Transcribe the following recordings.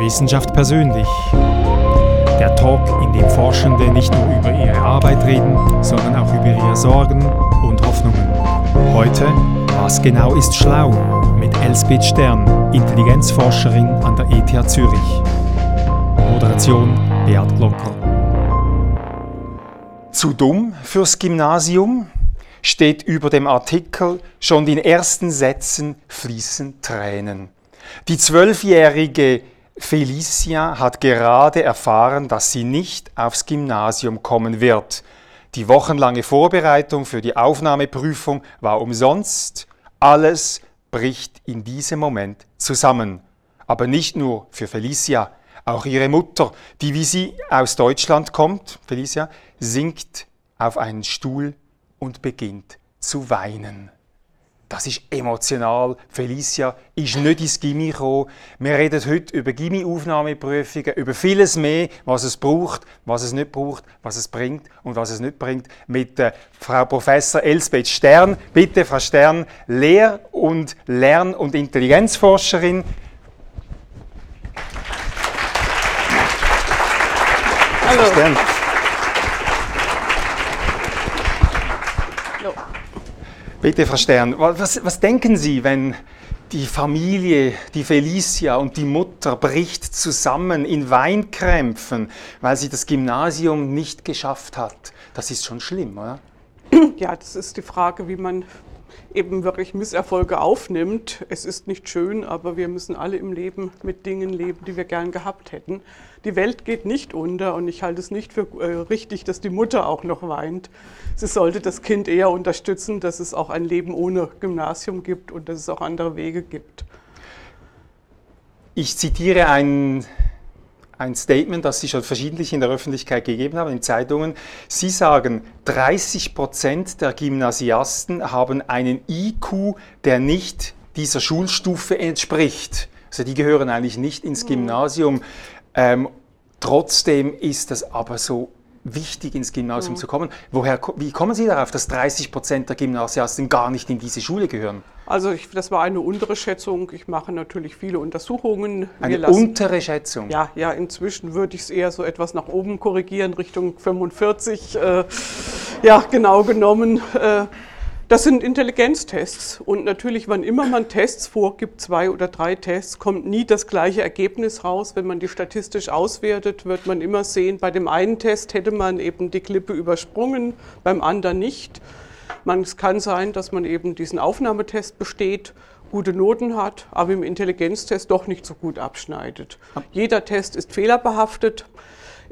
Wissenschaft persönlich. Der Talk, in dem Forschende nicht nur über ihre Arbeit reden, sondern auch über ihre Sorgen und Hoffnungen. Heute, was genau ist schlau? Mit Elsbeth Stern, Intelligenzforscherin an der ETH Zürich. Moderation Beat Glocker. Zu dumm fürs Gymnasium? Steht über dem Artikel, schon in ersten Sätzen fließen Tränen. Die 12-jährige Felicia hat gerade erfahren, dass sie nicht aufs Gymnasium kommen wird. Die wochenlange Vorbereitung für die Aufnahmeprüfung war umsonst. Alles bricht in diesem Moment zusammen. Aber nicht nur für Felicia, auch ihre Mutter, die wie sie aus Deutschland kommt, Felicia, sinkt auf einen Stuhl und beginnt zu weinen. Das ist emotional. Felicia ist nicht ins Gymnasium gekommen. Wir reden heute über Gymnasiumaufnahmeprüfungen, über vieles mehr, was es braucht, was es nicht braucht, was es bringt und was es nicht bringt. Mit Frau Professor Elsbeth Stern. Bitte, Frau Stern, Lehr- und Lern- und Intelligenzforscherin. Hallo. Frau Stern. Bitte, Frau Stern, was denken Sie, wenn die Familie, die Felicia und die Mutter bricht zusammen in Weinkrämpfen, weil sie das Gymnasium nicht geschafft hat? Das ist schon schlimm, oder? Ja, das ist die Frage, wie man eben wirklich Misserfolge aufnimmt. Es ist nicht schön, aber wir müssen alle im Leben mit Dingen leben, die wir gern gehabt hätten. Die Welt geht nicht unter und ich halte es nicht für richtig, dass die Mutter auch noch weint. Sie sollte das Kind eher unterstützen, dass es auch ein Leben ohne Gymnasium gibt und dass es auch andere Wege gibt. Ich zitiere ein Statement, das Sie schon verschiedentlich in der Öffentlichkeit gegeben haben, in Zeitungen. Sie sagen, 30% der Gymnasiasten haben einen IQ, der nicht dieser Schulstufe entspricht. Also die gehören eigentlich nicht ins Gymnasium. Trotzdem ist das aber so wichtig, ins Gymnasium zu kommen. Wie kommen Sie darauf, dass 30% der Gymnasiasten gar nicht in diese Schule gehören? Also das war eine untere Schätzung. Ich mache natürlich viele Untersuchungen. Eine untere Schätzung? Ja, inzwischen würde ich es eher so etwas nach oben korrigieren, Richtung 45. Genau genommen. Das sind Intelligenztests und natürlich, wann immer man Tests vorgibt, 2 oder 3 Tests, kommt nie das gleiche Ergebnis raus. Wenn man die statistisch auswertet, wird man immer sehen, bei dem einen Test hätte man eben die Klippe übersprungen, beim anderen nicht. Es kann sein, dass man eben diesen Aufnahmetest besteht, gute Noten hat, aber im Intelligenztest doch nicht so gut abschneidet. Jeder Test ist fehlerbehaftet.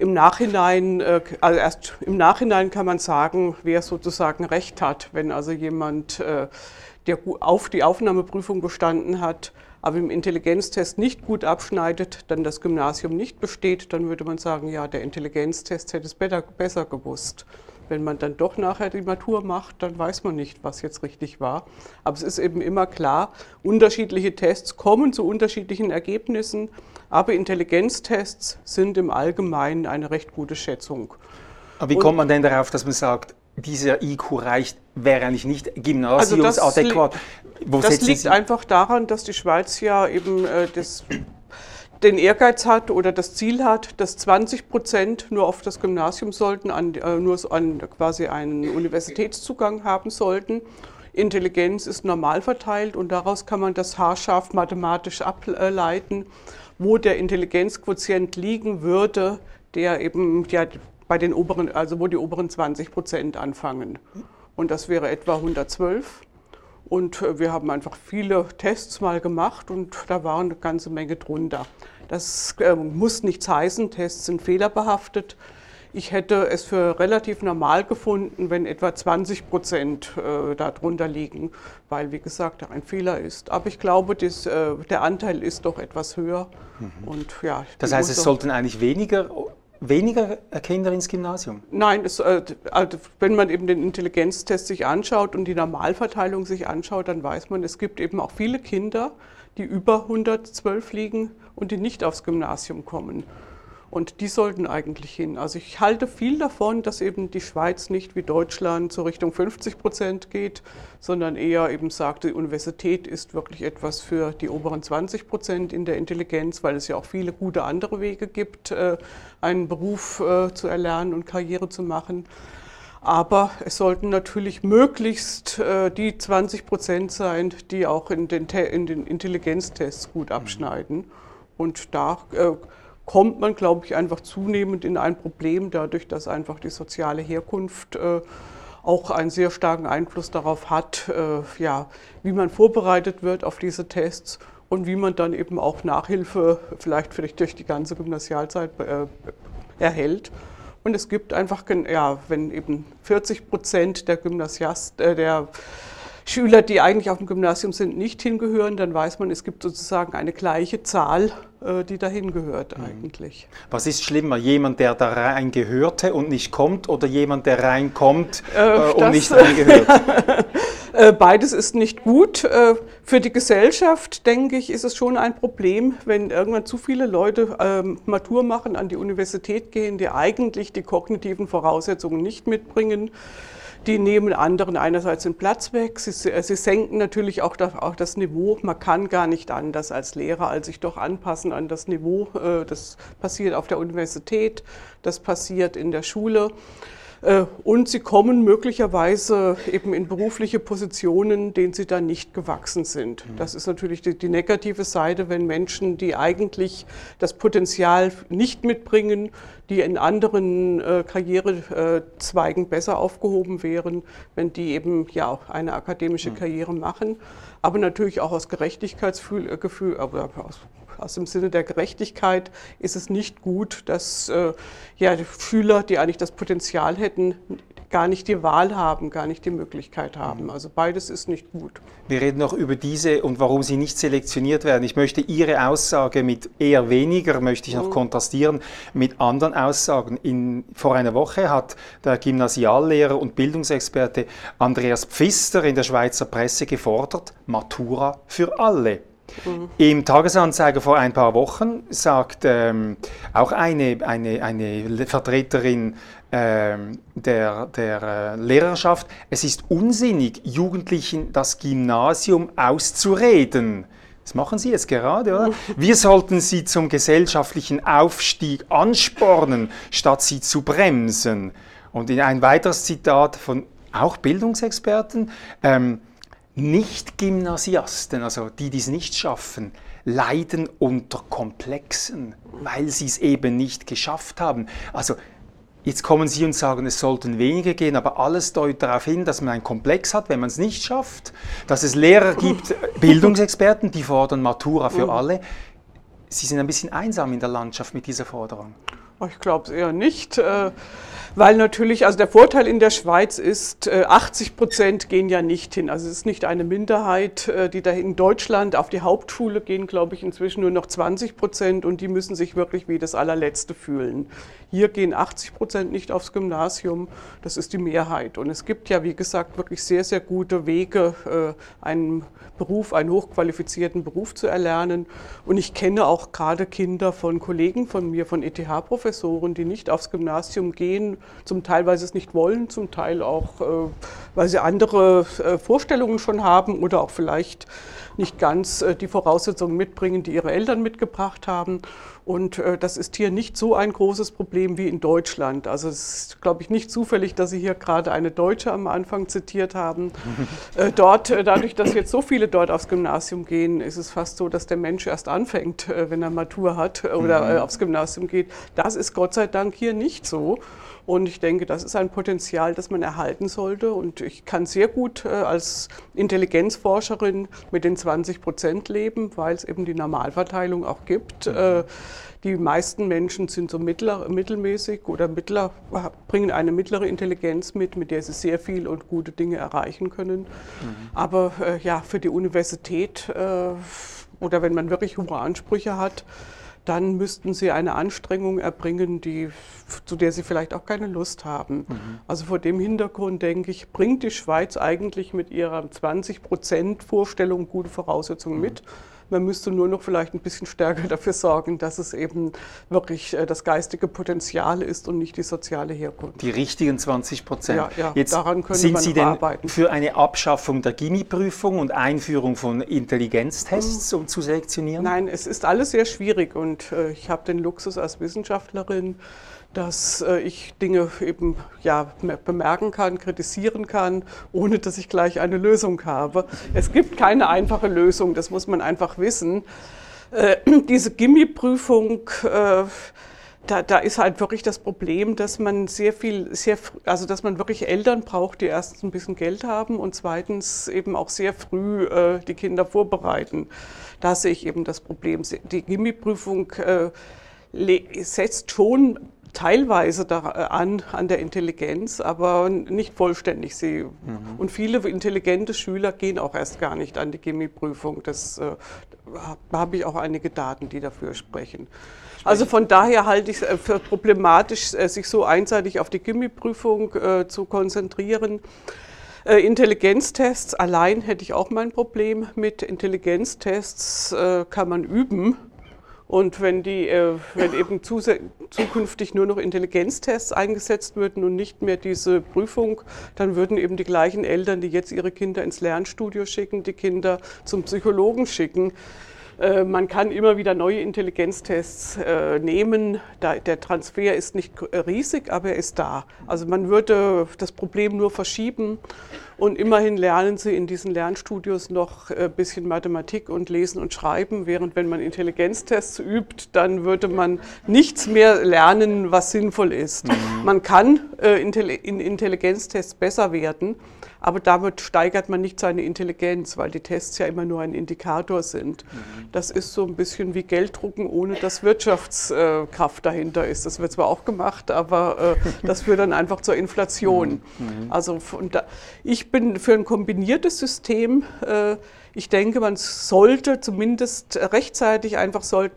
Erst im Nachhinein kann man sagen, wer sozusagen recht hat, wenn also jemand, der auf die Aufnahmeprüfung bestanden hat, aber im Intelligenztest nicht gut abschneidet, dann das Gymnasium nicht besteht, dann würde man sagen, ja, der Intelligenztest hätte es besser gewusst. Wenn man dann doch nachher die Matur macht, dann weiß man nicht, was jetzt richtig war. Aber es ist eben immer klar, unterschiedliche Tests kommen zu unterschiedlichen Ergebnissen, aber Intelligenztests sind im Allgemeinen eine recht gute Schätzung. Aber wie kommt man denn darauf, dass man sagt, dieser IQ wäre eigentlich nicht gymnasiumsadäquat? Das liegt einfach daran, dass die Schweiz ja eben den Ehrgeiz hat oder das Ziel hat, dass 20% nur auf das Gymnasium sollten, quasi einen Universitätszugang haben sollten. Intelligenz ist normal verteilt und daraus kann man das haarscharf mathematisch ableiten, wo der Intelligenzquotient liegen würde, der eben bei den oberen, also wo die oberen 20% anfangen. Und das wäre etwa 112. Und wir haben einfach viele Tests mal gemacht und da waren eine ganze Menge drunter. Das muss nichts heißen, Tests sind fehlerbehaftet. Ich hätte es für relativ normal gefunden, wenn etwa 20% darunter liegen, weil, wie gesagt, ein Fehler ist. Aber ich glaube, der Anteil ist doch etwas höher. Mhm. Und, ja, das heißt, es sollten eigentlich weniger Kinder ins Gymnasium? Nein, wenn man eben den Intelligenztest sich anschaut und die Normalverteilung sich anschaut, dann weiß man, es gibt eben auch viele Kinder, die über 112 liegen und die nicht aufs Gymnasium kommen. Und die sollten eigentlich hin. Also ich halte viel davon, dass eben die Schweiz nicht wie Deutschland so Richtung 50% geht, sondern eher eben sagt, die Universität ist wirklich etwas für die oberen 20% in der Intelligenz, weil es ja auch viele gute andere Wege gibt, einen Beruf zu erlernen und Karriere zu machen. Aber es sollten natürlich möglichst die 20% sein, die auch in den Intelligenztests gut abschneiden. Und da kommt man, glaube ich, einfach zunehmend in ein Problem, dadurch, dass einfach die soziale Herkunft auch einen sehr starken Einfluss darauf hat, wie man vorbereitet wird auf diese Tests und wie man dann eben auch Nachhilfe vielleicht durch die ganze Gymnasialzeit erhält. Und es gibt einfach, wenn eben 40% der Schüler, die eigentlich auf dem Gymnasium sind, nicht hingehören, dann weiß man, es gibt sozusagen eine gleiche Zahl, die dahin gehört eigentlich. Was ist schlimmer, jemand, der da reingehörte und nicht kommt, oder jemand, der reinkommt und nicht reingehört? Beides ist nicht gut. Für die Gesellschaft, denke ich, ist es schon ein Problem, wenn irgendwann zu viele Leute Matur machen, an die Universität gehen, die eigentlich die kognitiven Voraussetzungen nicht mitbringen. Die nehmen anderen einerseits den Platz weg, sie senken natürlich auch das Niveau. Man kann gar nicht anders als Lehrer, als sich doch anpassen an das Niveau. Das passiert auf der Universität, das passiert in der Schule. Und sie kommen möglicherweise eben in berufliche Positionen, denen sie dann nicht gewachsen sind. Das ist natürlich die negative Seite, wenn Menschen, die eigentlich das Potenzial nicht mitbringen, die in anderen Karrierezweigen besser aufgehoben wären, wenn die eben auch eine akademische Karriere machen. Aber natürlich auch aus Gerechtigkeitsgefühl, aber aus dem Sinne der Gerechtigkeit ist es nicht gut, dass die Schüler, die eigentlich das Potenzial hätten, gar nicht die Wahl haben, gar nicht die Möglichkeit haben. Also beides ist nicht gut. Wir reden noch über diese und warum sie nicht selektioniert werden. Ich möchte Ihre Aussage mit eher weniger, möchte ich noch kontrastieren, mit anderen Aussagen. Vor einer Woche hat der Gymnasiallehrer und Bildungsexperte Andreas Pfister in der Schweizer Presse gefordert, Matura für alle. Im Tagesanzeiger vor ein paar Wochen sagt auch eine Vertreterin der Lehrerschaft, es ist unsinnig, Jugendlichen das Gymnasium auszureden. Das machen Sie jetzt gerade, oder? Wir sollten sie zum gesellschaftlichen Aufstieg anspornen, statt sie zu bremsen. Und in ein weiteres Zitat von auch Bildungsexperten, Nicht-Gymnasiasten, also die, die es nicht schaffen, leiden unter Komplexen, weil sie es eben nicht geschafft haben. Also jetzt kommen Sie und sagen, es sollten weniger gehen, aber alles deutet darauf hin, dass man einen Komplex hat, wenn man es nicht schafft, dass es Lehrer gibt, Bildungsexperten, die fordern Matura für alle. Sie sind ein bisschen einsam in der Landschaft mit dieser Forderung. Ich glaube es eher nicht, weil natürlich, also der Vorteil in der Schweiz ist, 80% gehen ja nicht hin. Also es ist nicht eine Minderheit, die da in Deutschland auf die Hauptschule gehen, glaube ich, inzwischen nur noch 20% und die müssen sich wirklich wie das Allerletzte fühlen. Hier gehen 80% nicht aufs Gymnasium, das ist die Mehrheit. Und es gibt ja, wie gesagt, wirklich sehr, sehr gute Wege, einen Beruf, einen hochqualifizierten Beruf zu erlernen. Und ich kenne auch gerade Kinder von Kollegen von mir, von ETH-Professoren, die nicht aufs Gymnasium gehen, zum Teil, weil sie es nicht wollen, zum Teil auch, weil sie andere Vorstellungen schon haben oder auch vielleicht nicht ganz die Voraussetzungen mitbringen, die ihre Eltern mitgebracht haben. Und das ist hier nicht so ein großes Problem wie in Deutschland. Also es ist, glaube ich, nicht zufällig, dass Sie hier gerade eine Deutsche am Anfang zitiert haben. Dadurch, dass jetzt so viele dort aufs Gymnasium gehen, ist es fast so, dass der Mensch erst anfängt, wenn er Matur hat oder aufs Gymnasium geht. Das ist Gott sei Dank hier nicht so. Und ich denke, das ist ein Potenzial, das man erhalten sollte. Und ich kann sehr gut als Intelligenzforscherin mit den 20% leben, weil es eben die Normalverteilung auch gibt. Die meisten Menschen sind so mittelmäßig oder bringen eine mittlere Intelligenz mit der sie sehr viel und gute Dinge erreichen können. Aber für die Universität oder wenn man wirklich hohe Ansprüche hat, dann müssten sie eine Anstrengung erbringen, zu der sie vielleicht auch keine Lust haben. Also vor dem Hintergrund, denke ich, bringt die Schweiz eigentlich mit ihrer 20% Vorstellung gute Voraussetzungen mit. Man müsste nur noch vielleicht ein bisschen stärker dafür sorgen, dass es eben wirklich das geistige Potenzial ist und nicht die soziale Herkunft. Die richtigen 20%. Ja, jetzt daran könnte man noch arbeiten. Sind Sie denn für eine Abschaffung der Gimmi-Prüfung und Einführung von Intelligenztests, um zu selektionieren? Nein, es ist alles sehr schwierig und ich habe den Luxus als Wissenschaftlerin, dass ich Dinge eben bemerken kann, kritisieren kann, ohne dass ich gleich eine Lösung habe. Es gibt keine einfache Lösung, das muss man einfach wissen. Diese Gimmi-Prüfung, da ist halt wirklich das Problem, dass man dass man wirklich Eltern braucht, die erstens ein bisschen Geld haben und zweitens eben auch sehr früh die Kinder vorbereiten. Da sehe ich eben das Problem. Die Gimmi-Prüfung setzt schon teilweise an der Intelligenz, aber nicht vollständig. Und viele intelligente Schüler gehen auch erst gar nicht an die Gimmi-Prüfung. Das habe ich auch einige Daten, die dafür sprechen. Also von daher halte ich es für problematisch, sich so einseitig auf die Gimmi-Prüfung zu konzentrieren. Intelligenztests allein hätte ich auch mein Problem mit. Intelligenztests kann man üben. Und wenn eben zukünftig nur noch Intelligenztests eingesetzt würden und nicht mehr diese Prüfung, dann würden eben die gleichen Eltern, die jetzt ihre Kinder ins Lernstudio schicken, die Kinder zum Psychologen schicken. Man kann immer wieder neue Intelligenztests nehmen. Der Transfer ist nicht riesig, aber er ist da. Also man würde das Problem nur verschieben. Und immerhin lernen sie in diesen Lernstudios noch ein bisschen Mathematik und Lesen und Schreiben, während wenn man Intelligenztests übt, dann würde man nichts mehr lernen, was sinnvoll ist. Man kann in Intelligenztests besser werden, aber damit steigert man nicht seine Intelligenz, weil die Tests ja immer nur ein Indikator sind. Das ist so ein bisschen wie Gelddrucken, ohne dass Wirtschaftskraft dahinter ist. Das wird zwar auch gemacht, aber das führt dann einfach zur Inflation. Also ich bin für ein kombiniertes System. Ich denke, man sollte zumindest rechtzeitig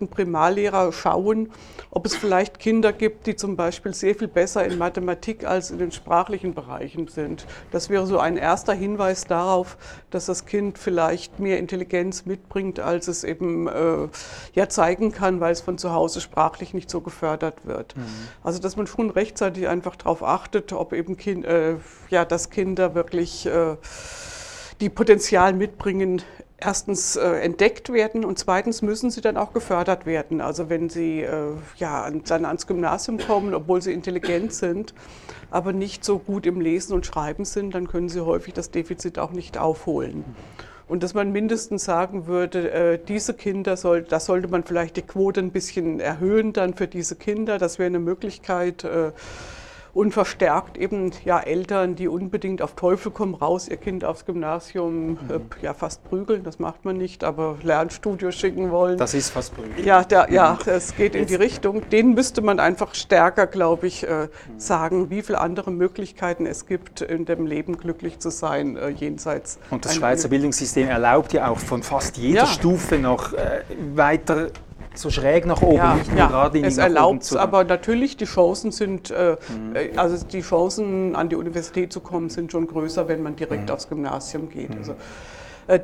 Primarlehrer schauen, ob es vielleicht Kinder gibt, die zum Beispiel sehr viel besser in Mathematik als in den sprachlichen Bereichen sind. Das wäre so ein erster Hinweis darauf, dass das Kind vielleicht mehr Intelligenz mitbringt, als es eben zeigen kann, weil es von zu Hause sprachlich nicht so gefördert wird. Also dass man schon rechtzeitig einfach darauf achtet, ob eben dass Kinder wirklich die Potenzial mitbringen, erstens entdeckt werden und zweitens müssen sie dann auch gefördert werden. Also wenn sie dann ans Gymnasium kommen, obwohl sie intelligent sind, aber nicht so gut im Lesen und Schreiben sind, dann können sie häufig das Defizit auch nicht aufholen. Und dass man mindestens sagen würde, diese Kinder, sollte man vielleicht die Quote ein bisschen erhöhen dann für diese Kinder, das wäre eine Möglichkeit, und verstärkt eben Eltern, die unbedingt auf Teufel komm raus ihr Kind aufs Gymnasium fast prügeln, das macht man nicht, aber Lernstudio schicken wollen. Das ist fast prügeln. Es geht in die Richtung. Denen müsste man einfach stärker, glaube ich, sagen, wie viele andere Möglichkeiten es gibt, in dem Leben glücklich zu sein, jenseits. Und das Schweizer Bildungssystem erlaubt ja auch von fast jeder Stufe noch weiter so schräg nach oben, nicht nur gerade in die Richtung. Es erlaubt es, aber natürlich die Chancen sind, die Chancen an die Universität zu kommen, sind schon größer, wenn man direkt aufs Gymnasium geht. Also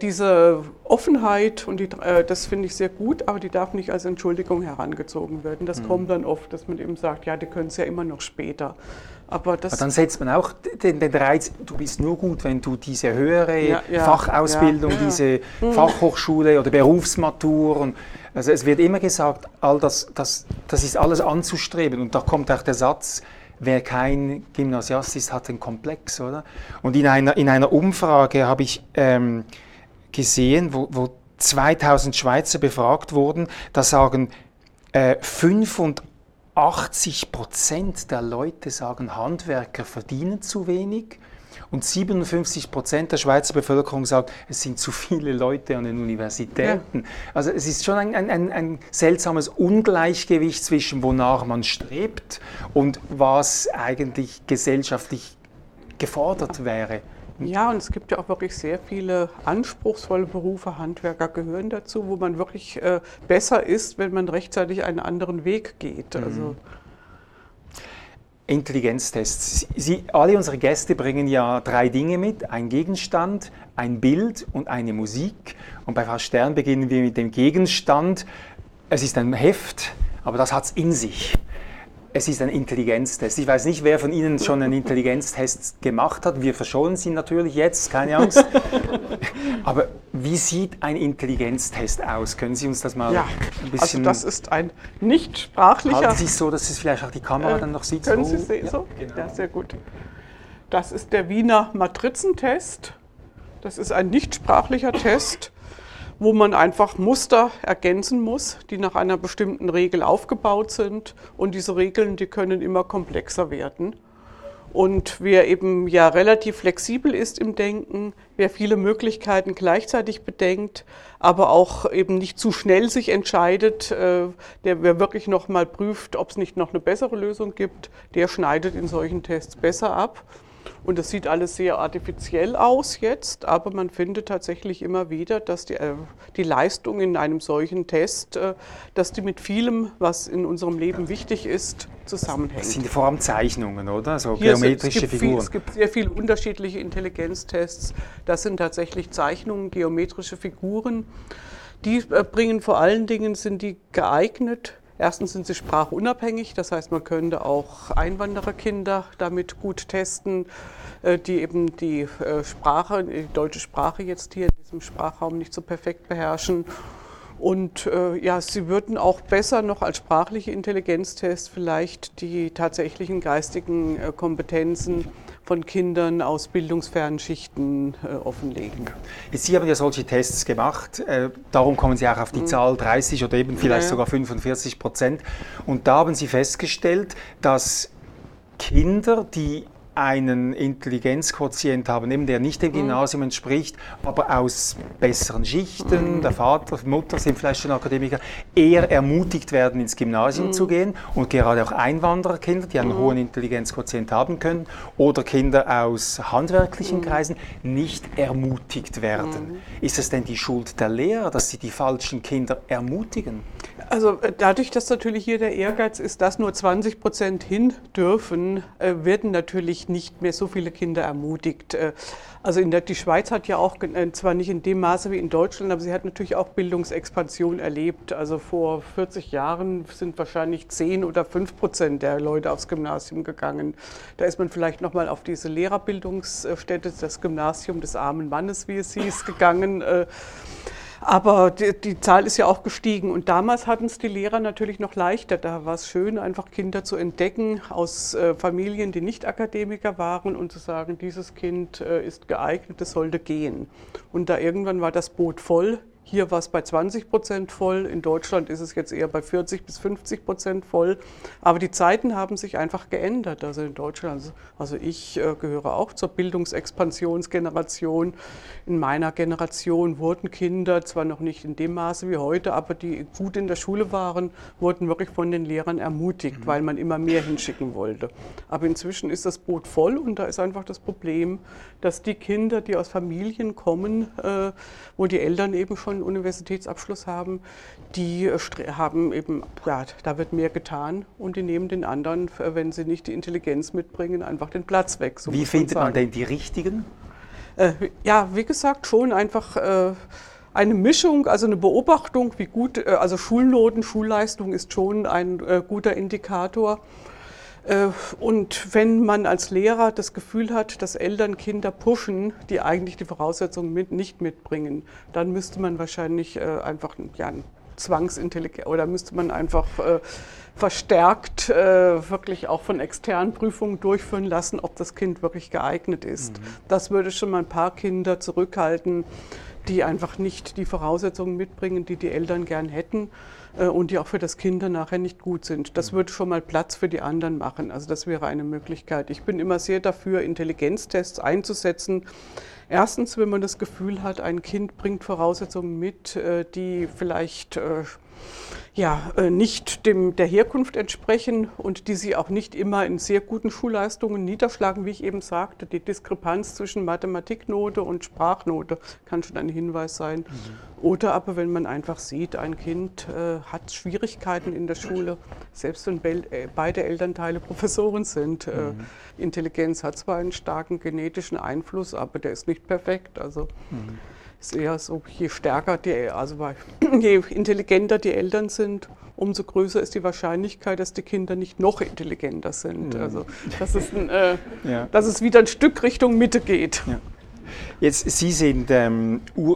diese Offenheit, und das finde ich sehr gut, aber die darf nicht als Entschuldigung herangezogen werden. Das kommt dann oft, dass man eben sagt, die können es ja immer noch später. Aber dann setzt man auch den Reiz, du bist nur gut, wenn du diese höhere Fachausbildung, diese Fachhochschule oder Berufsmatur. Also es wird immer gesagt, all das ist alles anzustreben. Und da kommt auch der Satz, wer kein Gymnasiast ist, hat einen Komplex, oder? Und in einer Umfrage habe ich gesehen, wo 2000 Schweizer befragt wurden, da sagen 85% der Leute sagen, Handwerker verdienen zu wenig und 57% der Schweizer Bevölkerung sagt, es sind zu viele Leute an den Universitäten. Ja. Also es ist schon ein seltsames Ungleichgewicht zwischen wonach man strebt und was eigentlich gesellschaftlich gefordert wäre. Ja, und es gibt ja auch wirklich sehr viele anspruchsvolle Berufe, Handwerker gehören dazu, wo man wirklich besser ist, wenn man rechtzeitig einen anderen Weg geht. Also Intelligenztests. Alle unsere Gäste bringen ja drei Dinge mit, ein Gegenstand, ein Bild und eine Musik. Und bei Frau Stern beginnen wir mit dem Gegenstand. Es ist ein Heft, aber das hat es in sich. Es ist ein Intelligenztest. Ich weiß nicht, wer von Ihnen schon einen Intelligenztest gemacht hat. Wir verschonen Sie natürlich jetzt, keine Angst. Aber wie sieht ein Intelligenztest aus? Können Sie uns das mal ein bisschen... Also das ist ein nicht sprachlicher... Halten Sie es so, dass es vielleicht auch die Kamera dann noch sieht? Können Sie es sehen? Ja, so? Genau. Ja, sehr gut. Das ist der Wiener Matrizentest. Das ist ein nicht sprachlicher Test, wo man einfach Muster ergänzen muss, die nach einer bestimmten Regel aufgebaut sind. Und diese Regeln, die können immer komplexer werden. Und wer eben ja relativ flexibel ist im Denken, wer viele Möglichkeiten gleichzeitig bedenkt, aber auch eben nicht zu schnell sich entscheidet, wer wirklich noch mal prüft, ob es nicht noch eine bessere Lösung gibt, der schneidet in solchen Tests besser ab. Und das sieht alles sehr artifiziell aus jetzt, aber man findet tatsächlich immer wieder, dass die Leistung in einem solchen Test, dass die mit vielem, was in unserem Leben wichtig ist, zusammenhängt. Das sind vor allem Zeichnungen, oder? So geometrische Figuren. Es gibt sehr viele unterschiedliche Intelligenztests. Das sind tatsächlich Zeichnungen, geometrische Figuren. Die bringen vor allen Dingen, sind die geeignet. Erstens sind sie sprachunabhängig, das heißt, man könnte auch Einwandererkinder damit gut testen, die eben die deutsche Sprache jetzt hier in diesem Sprachraum nicht so perfekt beherrschen. Und sie würden auch besser noch als sprachliche Intelligenztests vielleicht die tatsächlichen geistigen Kompetenzen von Kindern aus bildungsfernen Schichten offenlegen. Jetzt, Sie haben ja solche Tests gemacht, darum kommen Sie auch auf die Zahl 30 oder eben vielleicht sogar 45%. Und da haben Sie festgestellt, dass Kinder, die einen Intelligenzquotient haben, eben der nicht dem Gymnasium entspricht, aber aus besseren Schichten, der Vater, Mutter sind vielleicht schon Akademiker, eher ermutigt werden, ins Gymnasium zu gehen, und gerade auch Einwandererkinder, die einen hohen Intelligenzquotient haben können, oder Kinder aus handwerklichen Kreisen, nicht ermutigt werden. Ist es denn die Schuld der Lehrer, dass sie die falschen Kinder ermutigen? Also dadurch, dass natürlich hier der Ehrgeiz ist, dass nur 20% hin dürfen, werden natürlich nicht mehr so viele Kinder ermutigt. Also die Schweiz hat ja auch, zwar nicht in dem Maße wie in Deutschland, aber sie hat natürlich auch Bildungsexpansion erlebt. Also vor 40 Jahren sind wahrscheinlich 10% oder 5% der Leute aufs Gymnasium gegangen. Da ist man vielleicht nochmal auf diese Lehrerbildungsstätte, das Gymnasium des armen Mannes, wie es hieß, gegangen. Aber die Zahl ist ja auch gestiegen, und damals hatten es die Lehrer natürlich noch leichter. Da war es schön, einfach Kinder zu entdecken aus Familien, die nicht Akademiker waren, und zu sagen, dieses Kind ist geeignet, es sollte gehen. Und da irgendwann war das Boot voll. Hier war es bei 20% voll, in Deutschland ist es jetzt eher bei 40% bis 50% voll. Aber die Zeiten haben sich einfach geändert. Also in Deutschland, also ich gehöre auch zur Bildungsexpansionsgeneration. In meiner Generation wurden Kinder, zwar noch nicht in dem Maße wie heute, aber die gut in der Schule waren, wurden wirklich von den Lehrern ermutigt, weil man immer mehr hinschicken wollte. Aber inzwischen ist das Boot voll, und da ist einfach das Problem, dass die Kinder, die aus Familien kommen, wo die Eltern eben schon einen Universitätsabschluss haben, die haben eben, ja, da wird mehr getan, und die nehmen den anderen, wenn sie nicht die Intelligenz mitbringen, einfach den Platz weg. So wie findet man denn die Richtigen? Ja, wie gesagt, schon einfach eine Mischung, also eine Beobachtung, wie gut, also Schulnoten, Schulleistung ist schon ein guter Indikator. Und wenn man als Lehrer das Gefühl hat, dass Eltern Kinder pushen, die eigentlich die Voraussetzungen nicht mitbringen, dann müsste man wahrscheinlich einfach Zwangsintelligenz, oder müsste man einfach verstärkt wirklich auch von externen Prüfungen durchführen lassen, ob das Kind wirklich geeignet ist. Das würde schon mal ein paar Kinder zurückhalten, die einfach nicht die Voraussetzungen mitbringen, die die Eltern gern hätten. Und die auch für das Kind nachher nicht gut sind. Das würde schon mal Platz für die anderen machen. Also das wäre eine Möglichkeit. Ich bin immer sehr dafür, Intelligenztests einzusetzen. Erstens, wenn man das Gefühl hat, ein Kind bringt Voraussetzungen mit, die vielleicht ja, nicht der Herkunft entsprechen und die sich auch nicht immer in sehr guten Schulleistungen niederschlagen. Wie ich eben sagte, die Diskrepanz zwischen Mathematiknote und Sprachnote kann schon ein Hinweis sein. Mhm. Oder aber wenn man einfach sieht, ein Kind hat Schwierigkeiten in der Schule, selbst wenn beide Elternteile Professoren sind. Mhm. Intelligenz hat zwar einen starken genetischen Einfluss, aber der ist nicht perfekt. Also, mhm. Ist eher so, je stärker je intelligenter die Eltern sind, umso größer ist die Wahrscheinlichkeit, dass die Kinder nicht noch intelligenter sind. Mhm. Also, dass es wieder ein Stück Richtung Mitte geht. Ja. Jetzt, Sie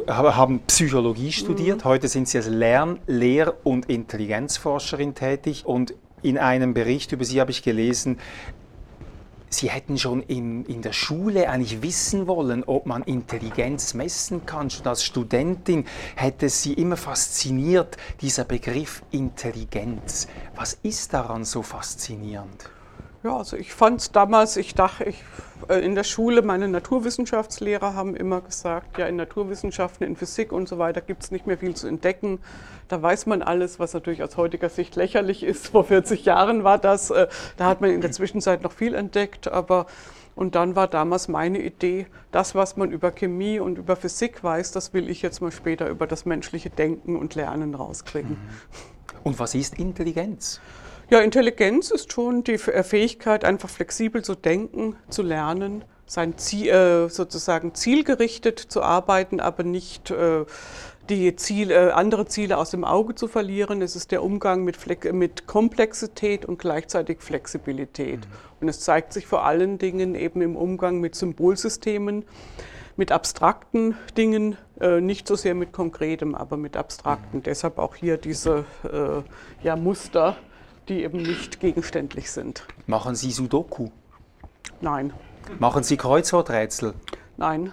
haben Psychologie studiert, mhm. Heute sind Sie als Lehr-, und Intelligenzforscherin tätig und in einem Bericht über Sie habe ich gelesen, Sie hätten schon in der Schule eigentlich wissen wollen, ob man Intelligenz messen kann. Schon als Studentin hätte Sie immer fasziniert, dieser Begriff Intelligenz. Was ist daran so faszinierend? Ja, also ich fand es damals, in der Schule, meine Naturwissenschaftslehrer haben immer gesagt, ja, in Naturwissenschaften, in Physik und so weiter gibt es nicht mehr viel zu entdecken. Da weiß man alles, was natürlich aus heutiger Sicht lächerlich ist. Vor 40 Jahren war das. Da hat man in der Zwischenzeit noch viel entdeckt. Und dann war damals meine Idee, das, was man über Chemie und über Physik weiß, das will ich jetzt mal später über das menschliche Denken und Lernen rauskriegen. Und was ist Intelligenz? Ja, Intelligenz ist schon die Fähigkeit, einfach flexibel zu denken, zu lernen, sein sozusagen zielgerichtet zu arbeiten, aber nicht andere Ziele aus dem Auge zu verlieren. Es ist der Umgang mit Komplexität und gleichzeitig Flexibilität. Mhm. Und es zeigt sich vor allen Dingen eben im Umgang mit Symbolsystemen, mit abstrakten Dingen, nicht so sehr mit Konkretem, aber mit abstrakten. Mhm. Deshalb auch hier diese Muster, die eben nicht gegenständlich sind. Machen Sie Sudoku? Nein. Machen Sie Kreuzworträtsel? Nein.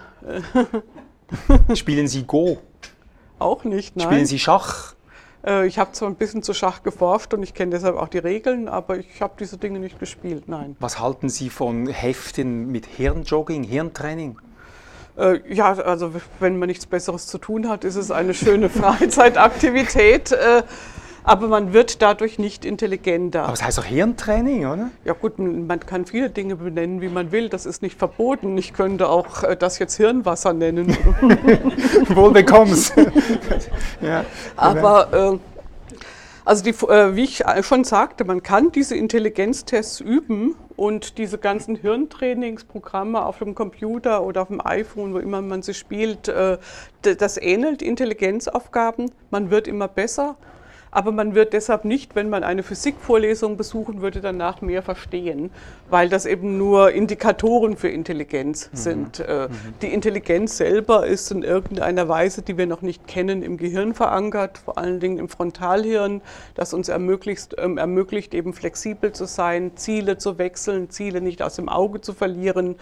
Spielen Sie Go? Auch nicht, nein. Spielen Sie Schach? Ich habe zwar ein bisschen zu Schach geforscht und ich kenne deshalb auch die Regeln, aber ich habe diese Dinge nicht gespielt, nein. Was halten Sie von Heften mit Hirnjogging, Hirntraining? Ja, also wenn man nichts Besseres zu tun hat, ist es eine schöne Freizeitaktivität. Aber man wird dadurch nicht intelligenter. Aber das heißt auch Hirntraining, oder? Ja gut, man kann viele Dinge benennen, wie man will. Das ist nicht verboten. Ich könnte auch das jetzt Hirnwasser nennen. Wohl bekommst. Ja. Aber wie ich schon sagte, man kann diese Intelligenztests üben und diese ganzen Hirntrainingsprogramme auf dem Computer oder auf dem iPhone, wo immer man sie spielt, das ähnelt Intelligenzaufgaben. Man wird immer besser. Aber man wird deshalb nicht, wenn man eine Physikvorlesung besuchen würde, danach mehr verstehen, weil das eben nur Indikatoren für Intelligenz sind. Mhm. Die Intelligenz selber ist in irgendeiner Weise, die wir noch nicht kennen, im Gehirn verankert, vor allen Dingen im Frontalhirn, das uns ermöglicht, eben flexibel zu sein, Ziele zu wechseln, Ziele nicht aus dem Auge zu verlieren,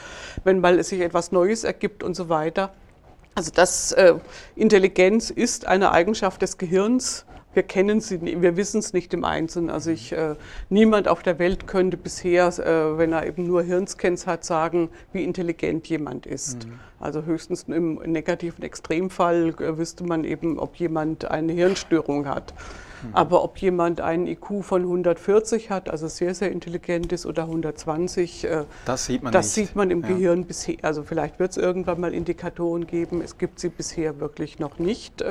wenn mal sich etwas Neues ergibt und so weiter. Also Intelligenz ist eine Eigenschaft des Gehirns. Wir kennen sie, wir wissen es nicht im Einzelnen. Also niemand auf der Welt könnte bisher, wenn er eben nur Hirnscans hat, sagen, wie intelligent jemand ist. Mhm. Also höchstens im negativen Extremfall wüsste man eben, ob jemand eine Hirnstörung hat. Mhm. Aber ob jemand einen IQ von 140 hat, also sehr, sehr intelligent ist, oder 120, das sieht man im Gehirn bisher. Also vielleicht wird es irgendwann mal Indikatoren geben, es gibt sie bisher wirklich noch nicht.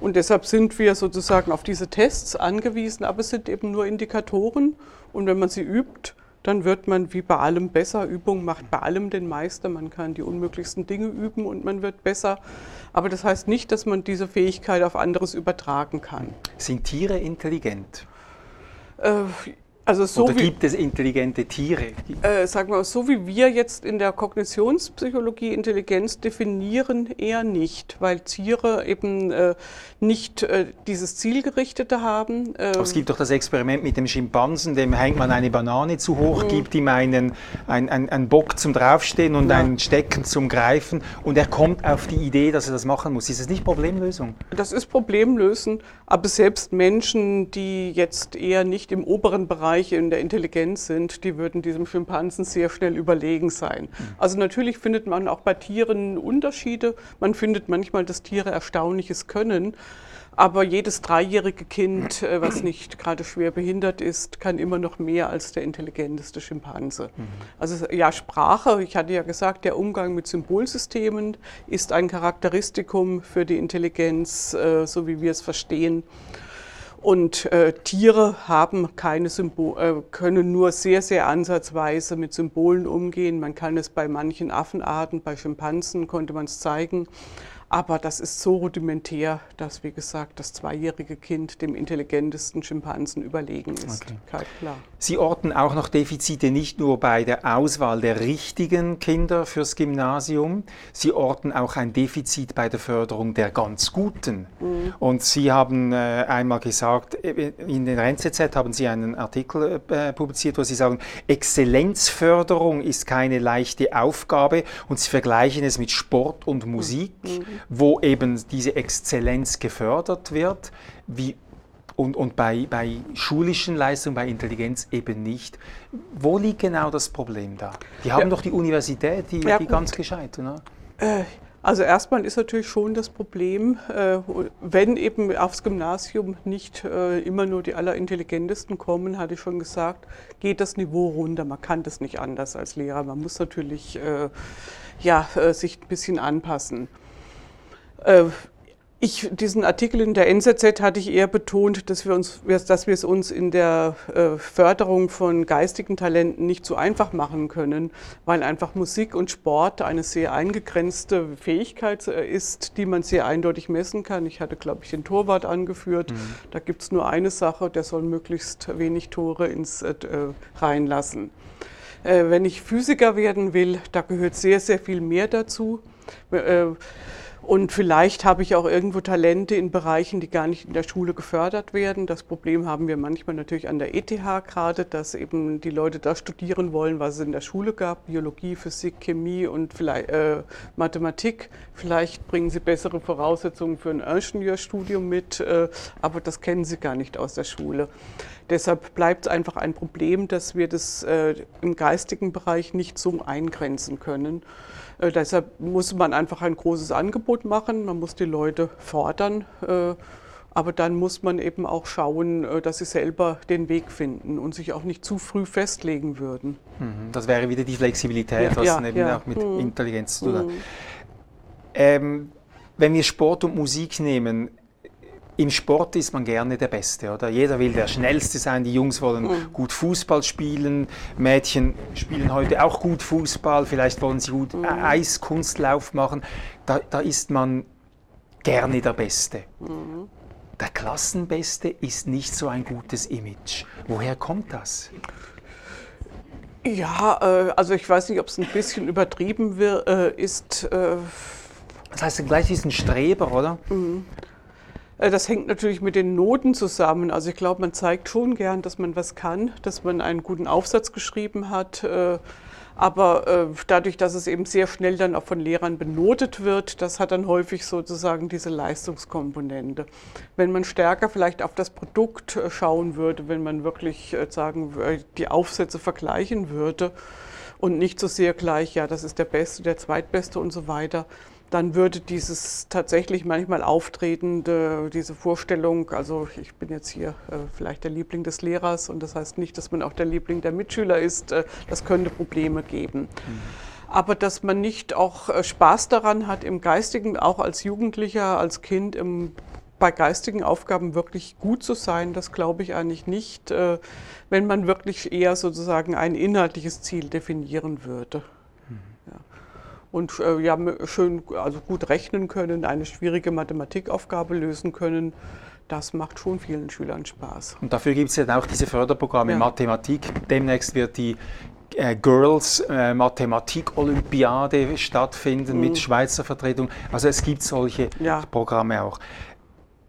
Und deshalb sind wir sozusagen auf diese Tests angewiesen, aber es sind eben nur Indikatoren. Und wenn man sie übt, dann wird man wie bei allem besser. Übung macht bei allem den Meister. Man kann die unmöglichsten Dinge üben und man wird besser. Aber das heißt nicht, dass man diese Fähigkeit auf anderes übertragen kann. Sind Tiere intelligent? Oder gibt es intelligente Tiere? Sagen wir mal, so wie wir jetzt in der Kognitionspsychologie Intelligenz definieren, eher nicht, weil Tiere eben nicht dieses Zielgerichtete haben. Aber es gibt doch das Experiment mit dem Schimpansen, dem hängt man eine Banane zu hoch, gibt ihm einen Bock zum Draufstehen und einen Stecken zum Greifen und er kommt auf die Idee, dass er das machen muss. Ist das nicht Problemlösung? Das ist Problemlösen, aber selbst Menschen, die jetzt eher nicht im oberen Bereich in der Intelligenz sind, die würden diesem Schimpansen sehr schnell überlegen sein. Also natürlich findet man auch bei Tieren Unterschiede. Man findet manchmal, dass Tiere Erstaunliches können. Aber jedes dreijährige Kind, was nicht gerade schwer behindert ist, kann immer noch mehr als der intelligenteste Schimpanse. Mhm. Also ja, Sprache, ich hatte ja gesagt, der Umgang mit Symbolsystemen ist ein Charakteristikum für die Intelligenz, so wie wir es verstehen. Und Tiere haben keine können nur sehr, sehr ansatzweise mit Symbolen umgehen. Man kann es bei manchen Affenarten, bei Schimpansen konnte man es zeigen. Aber das ist so rudimentär, dass, wie gesagt, das zweijährige Kind dem intelligentesten Schimpansen überlegen ist. Okay. Klar. Sie orten auch noch Defizite nicht nur bei der Auswahl der richtigen Kinder fürs Gymnasium, Sie orten auch ein Defizit bei der Förderung der ganz Guten. Mhm. Und Sie haben einmal gesagt, in der NZZ haben Sie einen Artikel publiziert, wo Sie sagen, Exzellenzförderung ist keine leichte Aufgabe, und Sie vergleichen es mit Sport und Musik. Mhm. Wo eben diese Exzellenz gefördert wird, und bei schulischen Leistungen, bei Intelligenz eben nicht. Wo liegt genau das Problem da? Die haben doch die Universität, die ganz gescheit, ne? Also erstmal ist natürlich schon das Problem, wenn eben aufs Gymnasium nicht immer nur die Allerintelligentesten kommen, hatte ich schon gesagt, geht das Niveau runter. Man kann das nicht anders als Lehrer. Man muss natürlich sich ein bisschen anpassen. Diesen Artikel in der NZZ hatte ich eher betont, dass wir es uns in der Förderung von geistigen Talenten nicht so einfach machen können, weil einfach Musik und Sport eine sehr eingegrenzte Fähigkeit ist, die man sehr eindeutig messen kann. Ich hatte, glaube ich, den Torwart angeführt. Mhm. Da gibt es nur eine Sache, der soll möglichst wenig Tore reinlassen. Wenn ich Physiker werden will, da gehört sehr, sehr viel mehr dazu. Und vielleicht habe ich auch irgendwo Talente in Bereichen, die gar nicht in der Schule gefördert werden. Das Problem haben wir manchmal natürlich an der ETH gerade, dass eben die Leute das studieren wollen, was es in der Schule gab. Biologie, Physik, Chemie und vielleicht Mathematik. Vielleicht bringen sie bessere Voraussetzungen für ein Ingenieurstudium mit, aber das kennen sie gar nicht aus der Schule. Deshalb bleibt es einfach ein Problem, dass wir das im geistigen Bereich nicht so eingrenzen können. Deshalb muss man einfach ein großes Angebot machen, man muss die Leute fordern, aber dann muss man eben auch schauen, dass sie selber den Weg finden und sich auch nicht zu früh festlegen würden. Das wäre wieder die Flexibilität, was auch mit Intelligenz zu tun hat. Wenn wir Sport und Musik nehmen, im Sport ist man gerne der Beste, oder? Jeder will der Schnellste sein, die Jungs wollen gut Fußball spielen, Mädchen spielen heute auch gut Fußball, vielleicht wollen sie gut Eiskunstlauf machen. Da ist man gerne der Beste. Mhm. Der Klassenbeste ist nicht so ein gutes Image. Woher kommt das? Ja, also ich weiß nicht, ob es ein bisschen übertrieben ist. Das heißt, gleich ist ein Streber, oder? Mhm. Das hängt natürlich mit den Noten zusammen. Also ich glaube, man zeigt schon gern, dass man was kann, dass man einen guten Aufsatz geschrieben hat. Aber dadurch, dass es eben sehr schnell dann auch von Lehrern benotet wird, das hat dann häufig sozusagen diese Leistungskomponente. Wenn man stärker vielleicht auf das Produkt schauen würde, wenn man wirklich die Aufsätze vergleichen würde und nicht so sehr gleich, ja, das ist der Beste, der Zweitbeste und so weiter, dann würde dieses tatsächlich manchmal auftretende, diese Vorstellung, also ich bin jetzt hier vielleicht der Liebling des Lehrers und das heißt nicht, dass man auch der Liebling der Mitschüler ist, das könnte Probleme geben. Mhm. Aber dass man nicht auch Spaß daran hat, im Geistigen, auch als Jugendlicher, als Kind, bei geistigen Aufgaben wirklich gut zu sein, das glaube ich eigentlich nicht, wenn man wirklich eher sozusagen ein inhaltliches Ziel definieren würde. Mhm. Ja. Und schön, also gut rechnen können, eine schwierige Mathematikaufgabe lösen können, das macht schon vielen Schülern Spaß. Und dafür gibt es ja auch diese Förderprogramme Mathematik. Demnächst wird die Girls Mathematik-Olympiade stattfinden mit Schweizer Vertretung. Also es gibt solche Programme auch.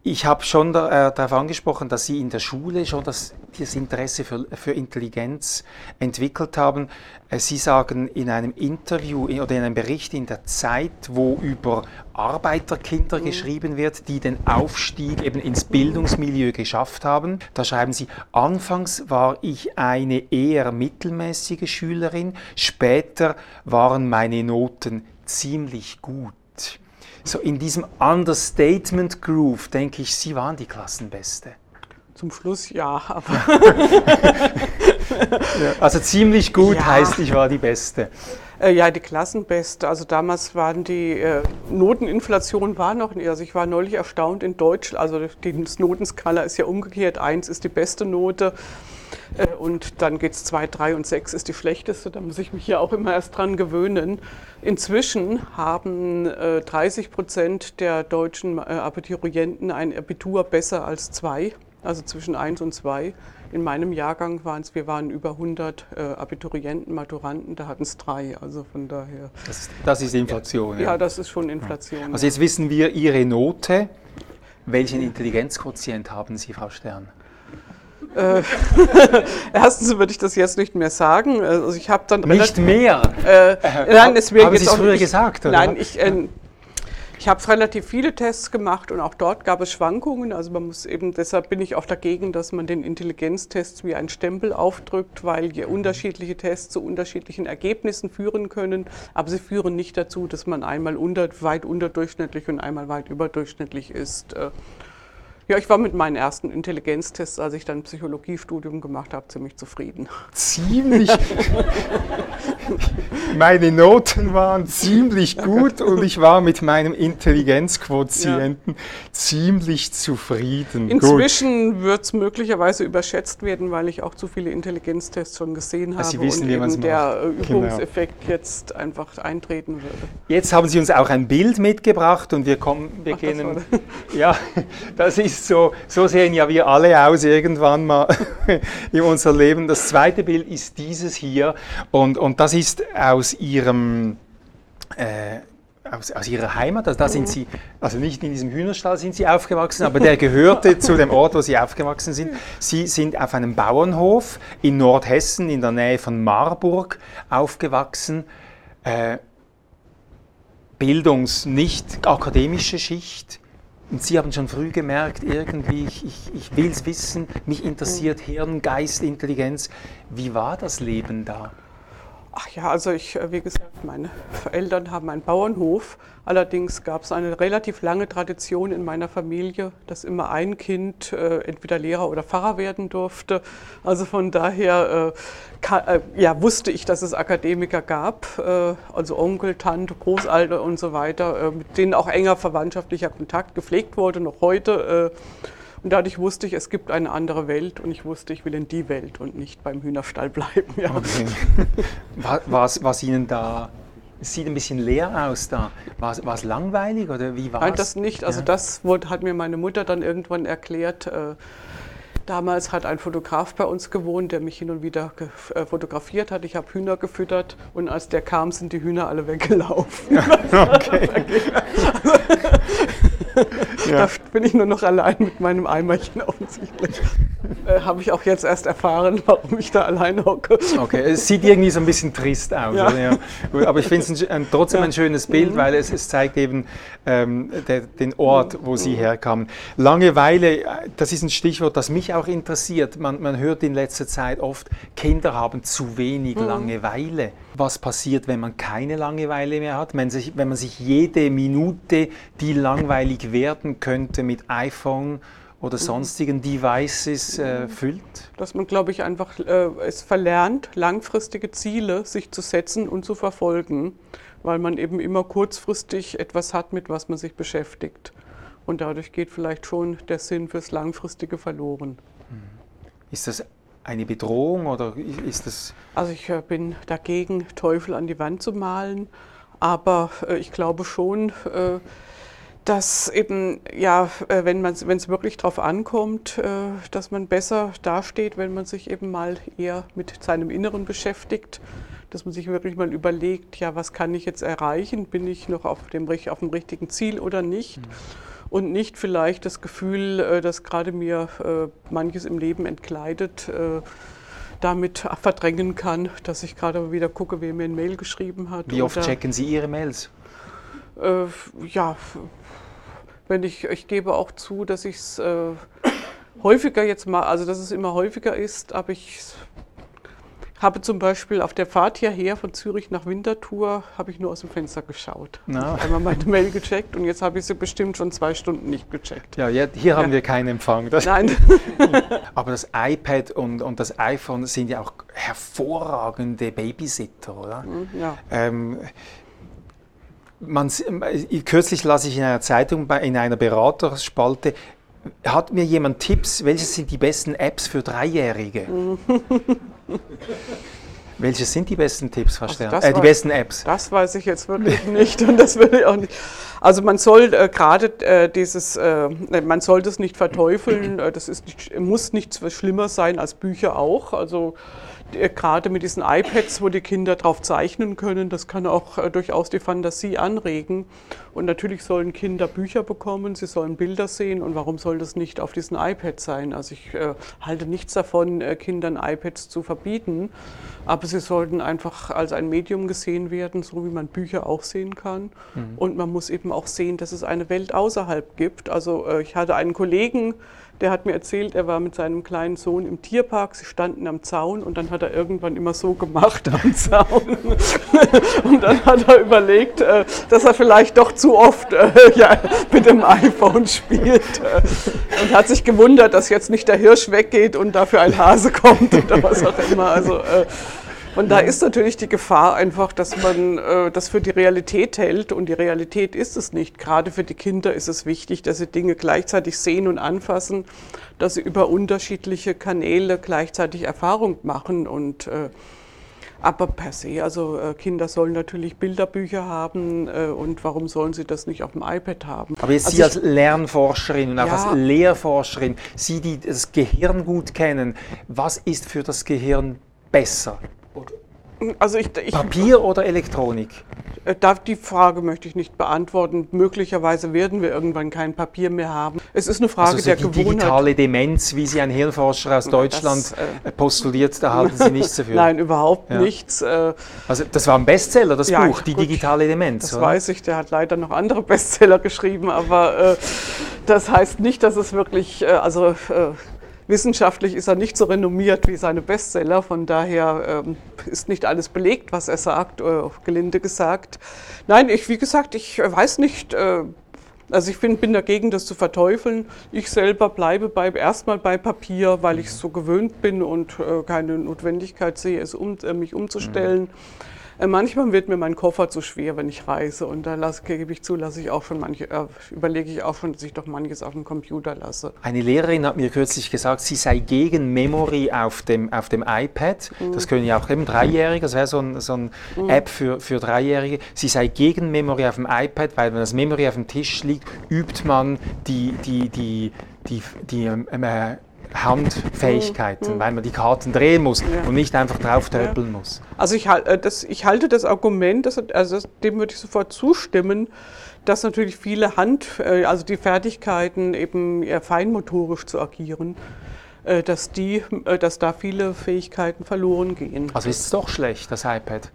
Ich habe schon darauf angesprochen, dass Sie in der Schule schon das Interesse für Intelligenz entwickelt haben. Sie sagen in einem Interview oder in einem Bericht in der Zeit, wo über Arbeiterkinder geschrieben wird, die den Aufstieg eben ins Bildungsmilieu geschafft haben. Da schreiben Sie, anfangs war ich eine eher mittelmäßige Schülerin, später waren meine Noten ziemlich gut. so in diesem Understatement-Groove, denke ich, Sie waren die Klassenbeste. Zum Schluss ja, aber... Also ziemlich gut ja. Heißt, ich war die Beste. Ja, die Klassenbeste. Also damals waren die Noteninflation war noch nicht. Also ich war neulich erstaunt in Deutsch. Also die Notenskala ist ja umgekehrt. 1 ist die beste Note und dann geht es 2, 3 und 6 ist die schlechteste. Da muss ich mich ja auch immer erst dran gewöhnen. Inzwischen haben 30% der deutschen Abiturienten ein Abitur besser als 2. Also zwischen 1 und 2. In meinem Jahrgang waren es, wir waren über 100 Abiturienten, Maturanten, da hatten es 3, also von daher. Das ist Inflation. Ja, das ist schon Inflation. Ja. Also jetzt wissen wir Ihre Note. Welchen Intelligenzquotient haben Sie, Frau Stern? Erstens würde ich das jetzt nicht mehr sagen. Also ich habe dann nicht mehr? Nein, es wird jetzt Sie es früher nicht, gesagt, oder? Nein, Ich habe relativ viele Tests gemacht und auch dort gab es Schwankungen. Also man muss eben, deshalb bin ich auch dagegen, dass man den Intelligenztest wie einen Stempel aufdrückt, weil unterschiedliche Tests zu unterschiedlichen Ergebnissen führen können. Aber sie führen nicht dazu, dass man einmal weit unterdurchschnittlich und einmal weit überdurchschnittlich ist. Ja, ich war mit meinen ersten Intelligenztests, als ich dann ein Psychologiestudium gemacht habe, ziemlich zufrieden. Ziemlich? Meine Noten waren ziemlich gut und ich war mit meinem Intelligenzquotienten ziemlich zufrieden. Inzwischen wird es möglicherweise überschätzt werden, weil ich auch zu viele Intelligenztests schon gesehen habe. Sie wissen, und wie man's der macht. Übungseffekt jetzt einfach eintreten würde. Jetzt haben Sie uns auch ein Bild mitgebracht und wir gehen... Ja, das ist so sehen ja wir alle aus irgendwann mal in unser Leben. Das zweite Bild ist dieses hier und das ist aus Ihrer Heimat. Also da sind Sie, also nicht in diesem Hühnerstall sind Sie aufgewachsen, aber der gehörte zu dem Ort, wo Sie aufgewachsen sind. Sie sind auf einem Bauernhof in Nordhessen in der Nähe von Marburg aufgewachsen. Nicht akademische Schicht. Und Sie haben schon früh gemerkt, irgendwie, ich will es wissen, mich interessiert Hirn, Geist, Intelligenz. Wie war das Leben da? Ach ja, also wie gesagt, meine Eltern haben einen Bauernhof. Allerdings gab es eine relativ lange Tradition in meiner Familie, dass immer ein Kind entweder Lehrer oder Pfarrer werden durfte. Also von daher wusste ich, dass es Akademiker gab, also Onkel, Tante, Großeltern und so weiter, mit denen auch enger verwandtschaftlicher Kontakt gepflegt wurde, noch heute. Und dadurch wusste ich, es gibt eine andere Welt und ich wusste, ich will in die Welt und nicht beim Hühnerstall bleiben. Ja. Okay. Es sieht ein bisschen leer aus da. War es langweilig oder wie war es? Nein, das nicht. Also hat mir meine Mutter dann irgendwann erklärt. Damals hat ein Fotograf bei uns gewohnt, der mich hin und wieder fotografiert hat. Ich habe Hühner gefüttert und als der kam, sind die Hühner alle weggelaufen. Okay. Da bin ich nur noch allein mit meinem Eimerchen offensichtlich. Habe ich auch jetzt erst erfahren, warum ich da allein hocke. Okay, es sieht irgendwie so ein bisschen trist aus. Ja. Ja. Gut, aber ich finde es trotzdem ein schönes Bild, weil es zeigt eben den Ort, wo Sie herkamen. Langeweile, das ist ein Stichwort, das mich auch interessiert. Man hört in letzter Zeit oft, Kinder haben zu wenig Langeweile. Was passiert, wenn man keine Langeweile mehr hat? Wenn man sich jede Minute, die langweilig werden könnte, mit iPhone oder sonstigen Devices füllt? Dass man, glaube ich, einfach es verlernt, langfristige Ziele sich zu setzen und zu verfolgen, weil man eben immer kurzfristig etwas hat, mit was man sich beschäftigt. Und dadurch geht vielleicht schon der Sinn fürs Langfristige verloren. Ist das eine Bedrohung oder ist das... Also ich bin dagegen, Teufel an die Wand zu malen, aber ich glaube schon, dass eben, wenn es wirklich darauf ankommt, dass man besser dasteht, wenn man sich eben mal eher mit seinem Inneren beschäftigt, dass man sich wirklich mal überlegt, was kann ich jetzt erreichen, bin ich noch auf dem richtigen Ziel oder nicht? Und nicht vielleicht das Gefühl, dass gerade mir manches im Leben entgleitet, damit verdrängen kann, dass ich gerade wieder gucke, wer mir ein Mail geschrieben hat. Wie oft checken Sie Ihre Mails? Ich gebe auch zu, dass ich es häufiger jetzt mal, also dass es immer häufiger ist, aber ich habe zum Beispiel auf der Fahrt hierher von Zürich nach Winterthur, habe ich nur aus dem Fenster geschaut. No. Einmal meine Mail gecheckt und jetzt habe ich sie bestimmt schon 2 Stunden nicht gecheckt. Ja, hier haben wir keinen Empfang. Das Nein. Aber das iPad und das iPhone sind ja auch hervorragende Babysitter, oder? Ja. Kürzlich las ich in einer Zeitung, in einer Beraterspalte, hat mir jemand Tipps, welche sind die besten Apps für Dreijährige? Welche sind die besten Tipps, Frau Stern? Die besten Apps? Das weiß ich jetzt wirklich nicht und das will ich auch nicht. Also man soll man soll das nicht verteufeln, das ist nicht, muss nichts schlimmer sein als Bücher auch. Also gerade mit diesen iPads, wo die Kinder drauf zeichnen können, das kann auch durchaus die Fantasie anregen. Und natürlich sollen Kinder Bücher bekommen, sie sollen Bilder sehen und warum soll das nicht auf diesen iPads sein? Also ich halte nichts davon, Kindern iPads zu verbieten, aber sie sollten einfach als ein Medium gesehen werden, so wie man Bücher auch sehen kann. Mhm. Und man muss eben auch sehen, dass es eine Welt außerhalb gibt. Also ich hatte einen Kollegen, der hat mir erzählt, er war mit seinem kleinen Sohn im Tierpark, sie standen am Zaun und dann hat er irgendwann immer so gemacht am Zaun. Und dann hat er überlegt, dass er vielleicht doch zu oft mit dem iPhone spielt und hat sich gewundert, dass jetzt nicht der Hirsch weggeht und dafür ein Hase kommt oder was auch immer. Also, und da ist natürlich die Gefahr einfach, dass man das für die Realität hält und die Realität ist es nicht. Gerade für die Kinder ist es wichtig, dass sie Dinge gleichzeitig sehen und anfassen, dass sie über unterschiedliche Kanäle gleichzeitig Erfahrung machen und aber per se, also Kinder sollen natürlich Bilderbücher haben und warum sollen sie das nicht auf dem iPad haben? Aber jetzt Sie als Lernforscherin und auch als Lehrforscherin, Sie, die das Gehirn gut kennen, was ist für das Gehirn besser? Also Papier oder Elektronik? Die Frage möchte ich nicht beantworten. Möglicherweise werden wir irgendwann kein Papier mehr haben. Es ist eine Frage der Gewohnheit. Die digitale Demenz, wie sie ein Hirnforscher aus Deutschland postuliert, da halten Sie nichts dafür. Nein, überhaupt nichts. Also das war ein Bestseller, das Buch, die digitale Demenz. Das weiß ich, der hat leider noch andere Bestseller geschrieben, aber das heißt nicht, dass es wirklich... wissenschaftlich ist er nicht so renommiert wie seine Bestseller, von daher ist nicht alles belegt, was er sagt, gelinde gesagt. Nein, ich weiß nicht, also ich bin dagegen, das zu verteufeln. Ich selber bleibe erstmal bei Papier, weil ich es so gewöhnt bin und keine Notwendigkeit sehe, es mich umzustellen. Mhm. Manchmal wird mir mein Koffer zu schwer, wenn ich reise und da überlege ich auch schon, dass ich doch manches auf dem Computer lasse. Eine Lehrerin hat mir kürzlich gesagt, sie sei gegen Memory auf dem iPad. Mhm. Das können ja auch eben Dreijährige, das wäre so ein App für Dreijährige. Sie sei gegen Memory auf dem iPad, weil wenn das Memory auf dem Tisch liegt, übt man die Handfähigkeiten, weil man die Karten drehen muss und nicht einfach drauf töppeln muss. Also ich halte das Argument, dem würde ich sofort zustimmen, dass natürlich viele die Fertigkeiten eben eher feinmotorisch zu agieren, dass da viele Fähigkeiten verloren gehen. Also ist es doch schlecht, das iPad?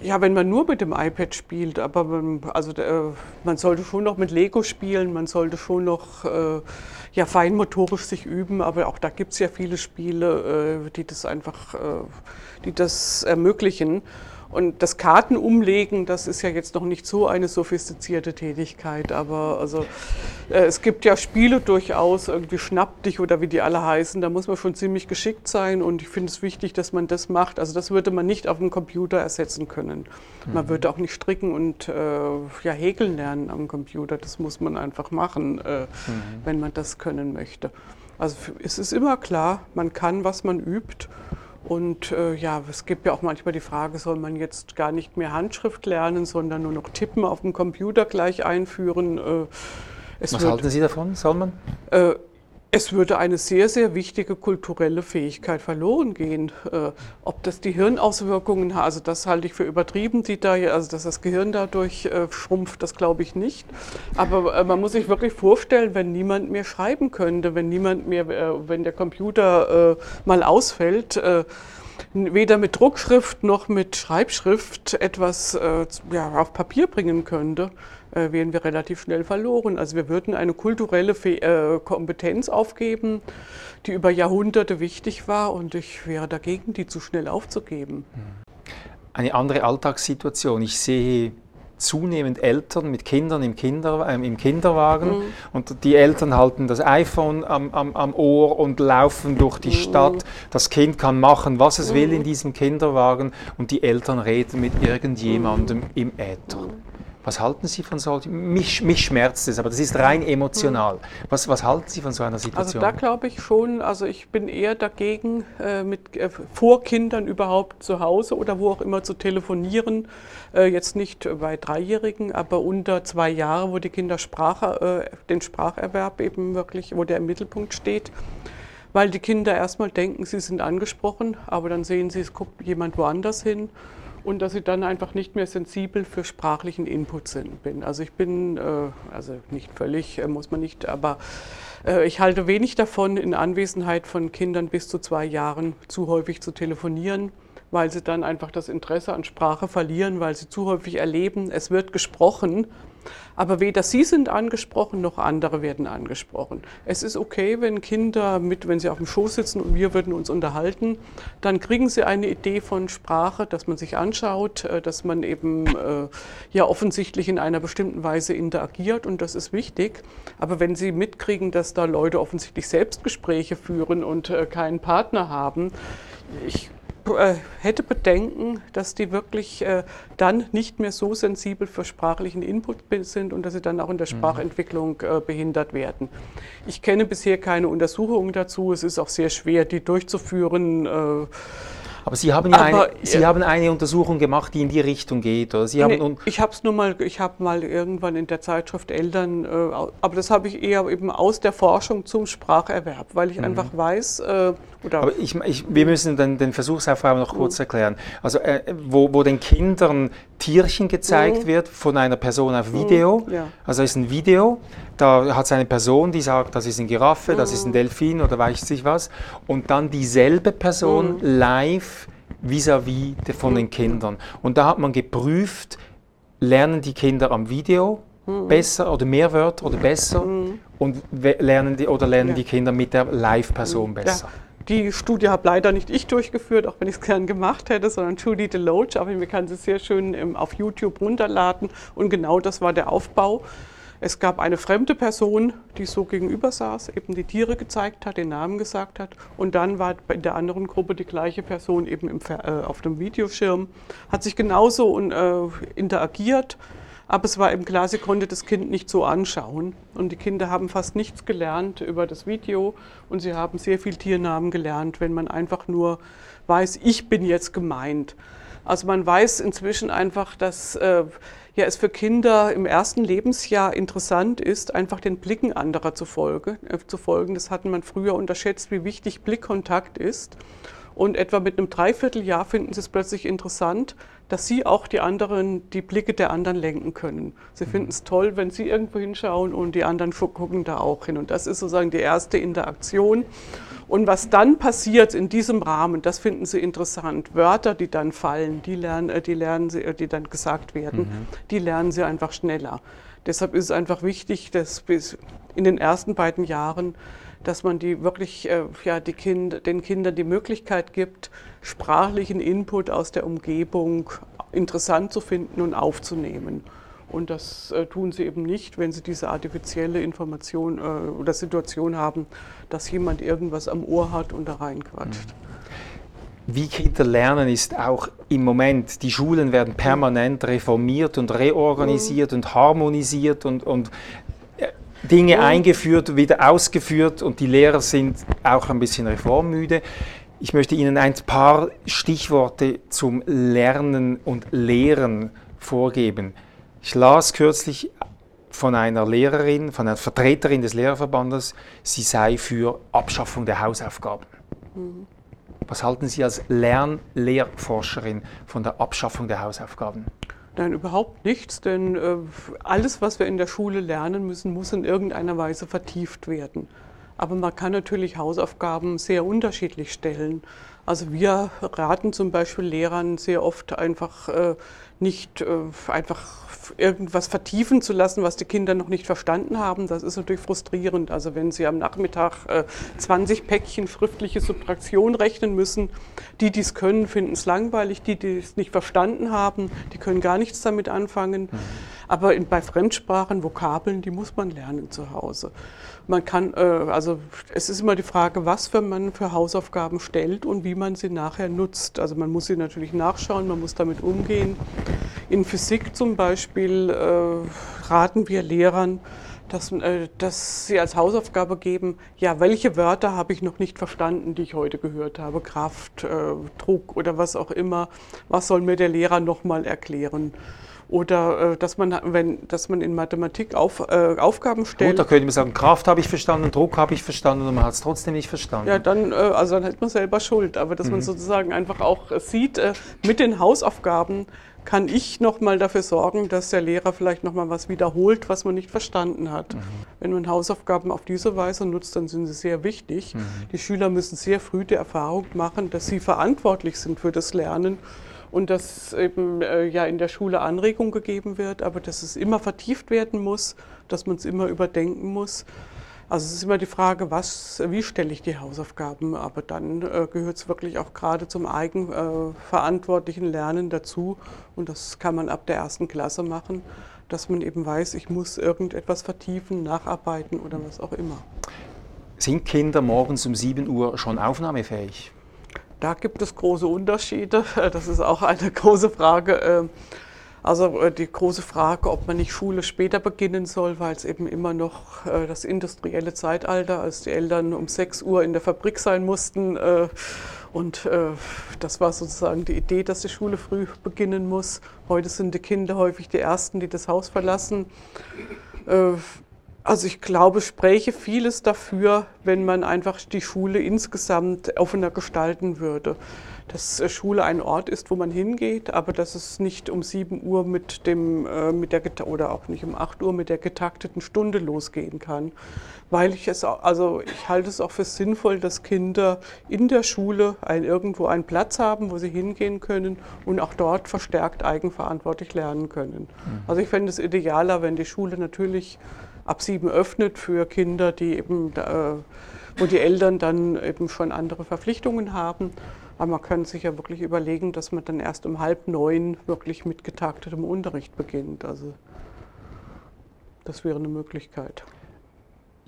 Ja, wenn man nur mit dem iPad spielt, aber man sollte schon noch mit Lego spielen, man sollte schon noch feinmotorisch sich üben, aber auch da gibt es ja viele Spiele, die das ermöglichen. Und das Kartenumlegen, das ist ja jetzt noch nicht so eine sophistizierte Tätigkeit, aber es gibt ja Spiele durchaus, irgendwie Schnapp dich oder wie die alle heißen, da muss man schon ziemlich geschickt sein und ich finde es wichtig, dass man das macht. Also das würde man nicht auf dem Computer ersetzen können. Man würde auch nicht stricken und häkeln lernen am Computer, das muss man einfach machen, wenn man das können möchte. Also es ist immer klar, man kann, was man übt. Und es gibt ja auch manchmal die Frage, soll man jetzt gar nicht mehr Handschrift lernen, sondern nur noch Tippen auf dem Computer gleich einführen? Halten Sie davon? Soll man? Es würde eine sehr, sehr wichtige kulturelle Fähigkeit verloren gehen. Ob das die Hirnauswirkungen hat, also das halte ich für übertrieben, dass das Gehirn dadurch schrumpft, das glaube ich nicht. Aber man muss sich wirklich vorstellen, wenn niemand mehr schreiben könnte, wenn der Computer mal ausfällt, weder mit Druckschrift noch mit Schreibschrift etwas auf Papier bringen könnte, wären wir relativ schnell verloren. Also wir würden eine kulturelle Kompetenz aufgeben, die über Jahrhunderte wichtig war, und ich wäre dagegen, die zu schnell aufzugeben. Eine andere Alltagssituation. Ich sehe zunehmend Eltern mit Kindern im Kinderwagen und die Eltern halten das iPhone am Ohr und laufen durch die Stadt. Das Kind kann machen, was es will in diesem Kinderwagen, und die Eltern reden mit irgendjemandem im Äther. Was halten Sie von solchen? Mich schmerzt es, aber das ist rein emotional. Was halten Sie von so einer Situation? Also da glaube ich schon, also ich bin eher dagegen, vor Kindern überhaupt zu Hause oder wo auch immer zu telefonieren. Jetzt nicht bei Dreijährigen, aber unter 2 Jahren, wo die Kinder den Spracherwerb eben wirklich, wo der im Mittelpunkt steht. Weil die Kinder erstmal denken, sie sind angesprochen, aber dann sehen sie, es guckt jemand woanders hin. Und dass ich dann einfach nicht mehr sensibel für sprachlichen Input bin. Also ich bin, nicht völlig, muss man nicht, aber ich halte wenig davon, in Anwesenheit von Kindern bis zu 2 Jahren zu häufig zu telefonieren, weil sie dann einfach das Interesse an Sprache verlieren, weil sie zu häufig erleben, es wird gesprochen, aber weder sie sind angesprochen, noch andere werden angesprochen. Es ist okay, wenn Kinder wenn sie auf dem Schoß sitzen und wir würden uns unterhalten, dann kriegen sie eine Idee von Sprache, dass man sich anschaut, dass man eben offensichtlich in einer bestimmten Weise interagiert, und das ist wichtig. Aber wenn sie mitkriegen, dass da Leute offensichtlich Selbstgespräche führen und keinen Partner haben, ich hätte Bedenken, dass die wirklich dann nicht mehr so sensibel für sprachlichen Input sind und dass sie dann auch in der Sprachentwicklung behindert werden. Ich kenne bisher keine Untersuchungen dazu. Es ist auch sehr schwer, die durchzuführen. Aber Sie haben eine Untersuchung gemacht, die in die Richtung geht, oder? Ich habe mal irgendwann in der Zeitschrift Eltern, aber das habe ich eher eben aus der Forschung zum Spracherwerb, weil ich einfach weiß. Aber wir müssen den Versuchsaufbau noch kurz erklären. Also wo den Kindern Tierchen gezeigt wird von einer Person auf Video, also ist ein Video, da hat es eine Person, die sagt, das ist eine Giraffe, das ist ein Delfin oder weiß ich was, und dann dieselbe Person live vis-à-vis von den Kindern. Und da hat man geprüft, lernen die Kinder am Video besser oder mehr Wörter oder besser, und lernen die Kinder mit der Live-Person besser. Ja. Die Studie habe leider nicht ich durchgeführt, auch wenn ich es gern gemacht hätte, sondern Judy DeLoach, aber man kann sie sehr schön auf YouTube runterladen, und genau das war der Aufbau. Es gab eine fremde Person, die so gegenüber saß, eben die Tiere gezeigt hat, den Namen gesagt hat, und dann war in der anderen Gruppe die gleiche Person eben auf dem Videoschirm, hat sich genauso interagiert, aber es war eben klar, sie konnte das Kind nicht so anschauen, und die Kinder haben fast nichts gelernt über das Video, und sie haben sehr viel Tiernamen gelernt, wenn man einfach nur weiß, ich bin jetzt gemeint. Also man weiß inzwischen einfach, dass es für Kinder im ersten Lebensjahr interessant ist, einfach den Blicken anderer zu folgen. Das hat man früher unterschätzt, wie wichtig Blickkontakt ist. Und etwa mit einem 3/4 Jahr finden sie es plötzlich interessant, dass sie auch die Blicke der anderen lenken können. Sie finden es toll, wenn sie irgendwo hinschauen und die anderen gucken da auch hin. Und das ist sozusagen die erste Interaktion. Und was dann passiert in diesem Rahmen, das finden sie interessant. Wörter, die dann fallen, die dann gesagt werden, die lernen sie einfach schneller. Deshalb ist es einfach wichtig, dass bis in den ersten 2 Jahren, dass man den Kindern die Möglichkeit gibt, sprachlichen Input aus der Umgebung interessant zu finden und aufzunehmen. Und das tun sie eben nicht, wenn sie diese artifizielle Information oder Situation haben, dass jemand irgendwas am Ohr hat und da reinquatscht. Wie Kinder lernen, ist auch im Moment, die Schulen werden permanent reformiert und reorganisiert und harmonisiert und Dinge eingeführt, wieder ausgeführt, und die Lehrer sind auch ein bisschen reformmüde. Ich möchte Ihnen ein paar Stichworte zum Lernen und Lehren vorgeben. Ich las kürzlich von einer Lehrerin, von einer Vertreterin des Lehrerverbandes, sie sei für Abschaffung der Hausaufgaben. Was halten Sie als Lernlehrforscherin von der Abschaffung der Hausaufgaben? Nein, überhaupt nichts, denn alles, was wir in der Schule lernen müssen, muss in irgendeiner Weise vertieft werden. Aber man kann natürlich Hausaufgaben sehr unterschiedlich stellen. Also wir raten zum Beispiel Lehrern sehr oft einfach nicht einfach irgendwas vertiefen zu lassen, was die Kinder noch nicht verstanden haben. Das ist natürlich frustrierend. Also wenn sie am Nachmittag 20 Päckchen schriftliche Subtraktion rechnen müssen, die dies können, finden es langweilig. Die, die es nicht verstanden haben, die können gar nichts damit anfangen. Mhm. Aber bei Fremdsprachen, Vokabeln, die muss man lernen zu Hause. Man kann, also es ist immer die Frage, was man für Hausaufgaben stellt und wie man sie nachher nutzt. Also man muss sie natürlich nachschauen, man muss damit umgehen. In Physik zum Beispiel raten wir Lehrern, dass sie als Hausaufgabe geben, ja, welche Wörter habe ich noch nicht verstanden, die ich heute gehört habe, Kraft, Druck oder was auch immer, was soll mir der Lehrer nochmal erklären? Oder dass man in Mathematik Aufgaben stellt. Gut, da könnte man sagen, Kraft habe ich verstanden, Druck habe ich verstanden und man hat es trotzdem nicht verstanden. Ja, dann hat man selber Schuld. Aber dass man sozusagen einfach auch sieht, mit den Hausaufgaben kann ich nochmal dafür sorgen, dass der Lehrer vielleicht nochmal was wiederholt, was man nicht verstanden hat. Mhm. Wenn man Hausaufgaben auf diese Weise nutzt, dann sind sie sehr wichtig. Mhm. Die Schüler müssen sehr früh die Erfahrung machen, dass sie verantwortlich sind für das Lernen. Und dass eben ja in der Schule Anregung gegeben wird, aber dass es immer vertieft werden muss, dass man es immer überdenken muss. Also es ist immer die Frage, wie stelle ich die Hausaufgaben, aber dann gehört es wirklich auch gerade zum eigenverantwortlichen Lernen dazu und das kann man ab der ersten Klasse machen, dass man eben weiß, ich muss irgendetwas vertiefen, nacharbeiten oder was auch immer. Sind Kinder morgens um 7 Uhr schon aufnahmefähig? Da gibt es große Unterschiede. Das ist auch eine große Frage. Also die große Frage, ob man nicht Schule später beginnen soll, weil es eben immer noch das industrielle Zeitalter, als die Eltern um 6 Uhr in der Fabrik sein mussten. Und das war sozusagen die Idee, dass die Schule früh beginnen muss. Heute sind die Kinder häufig die Ersten, die das Haus verlassen. Also ich glaube, spräche vieles dafür, wenn man einfach die Schule insgesamt offener gestalten würde. Dass Schule ein Ort ist, wo man hingeht, aber dass es nicht um 7 Uhr oder auch nicht um 8 Uhr mit der getakteten Stunde losgehen kann. Weil ich halte es auch für sinnvoll, dass Kinder in der Schule irgendwo einen Platz haben, wo sie hingehen können und auch dort verstärkt eigenverantwortlich lernen können. Also ich fände es idealer, wenn die Schule natürlich ab 7 öffnet für Kinder, wo die Eltern dann eben schon andere Verpflichtungen haben. Aber man kann sich ja wirklich überlegen, dass man dann erst um 8:30 wirklich mit getaktetem Unterricht beginnt. Also das wäre eine Möglichkeit.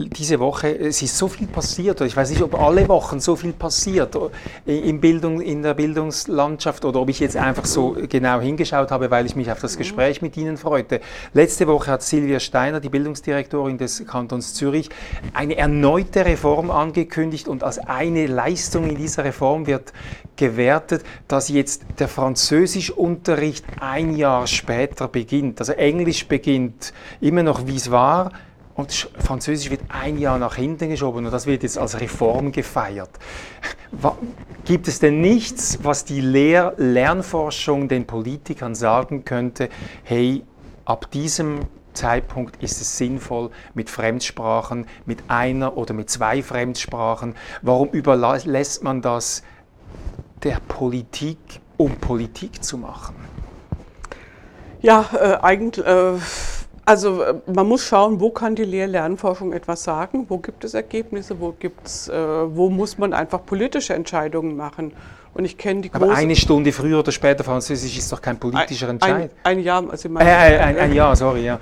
Diese Woche, es ist so viel passiert, ich weiß nicht, ob alle Wochen so viel passiert in der Bildungslandschaft oder ob ich jetzt einfach so genau hingeschaut habe, weil ich mich auf das Gespräch mit Ihnen freute. Letzte Woche hat Silvia Steiner, die Bildungsdirektorin des Kantons Zürich, eine erneute Reform angekündigt und als eine Leistung in dieser Reform wird gewertet, dass jetzt der Französischunterricht ein Jahr später beginnt. Also Englisch beginnt immer noch, wie es war. Und Französisch wird ein Jahr nach hinten geschoben und das wird jetzt als Reform gefeiert. Gibt es denn nichts, was die Lernforschung den Politikern sagen könnte, hey, ab diesem Zeitpunkt ist es sinnvoll mit Fremdsprachen, mit einer oder mit zwei Fremdsprachen? Warum überlässt man das der Politik, um Politik zu machen? Ja, eigentlich... Also man muss schauen, wo kann die Lehr-Lernforschung etwas sagen, wo gibt es Ergebnisse, wo muss man einfach politische Entscheidungen machen. Und ich kenne die Aber eine Stunde früher oder später Französisch ist doch kein politischer Entscheid. Ein Jahr, also ich meine, ein Jahr, sorry, ja.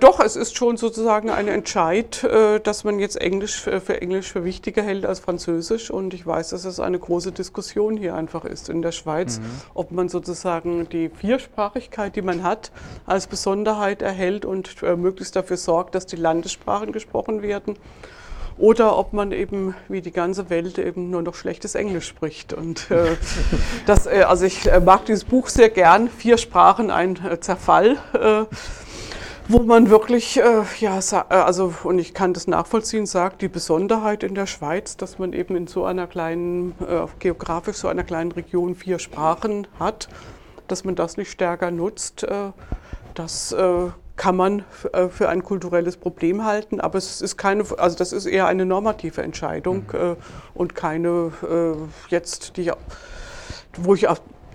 Doch, es ist schon sozusagen ein Entscheid, dass man jetzt Englisch für wichtiger hält als Französisch. Und ich weiß, dass es eine große Diskussion hier einfach ist in der Schweiz, ob man sozusagen die Viersprachigkeit, die man hat, als Besonderheit erhält und möglichst dafür sorgt, dass die Landessprachen gesprochen werden. Oder ob man eben, wie die ganze Welt, eben nur noch schlechtes Englisch spricht. Und also ich mag dieses Buch sehr gern, 4 Sprachen, ein Zerfall, wo man wirklich, und ich kann das nachvollziehen, sagt, die Besonderheit in der Schweiz, dass man eben in so einer kleinen, geografisch so einer kleinen Region 4 Sprachen hat, dass man das nicht stärker nutzt, das kann man für ein kulturelles Problem halten, aber es ist keine, also das ist eher eine normative Entscheidung und keine jetzt, die, wo ich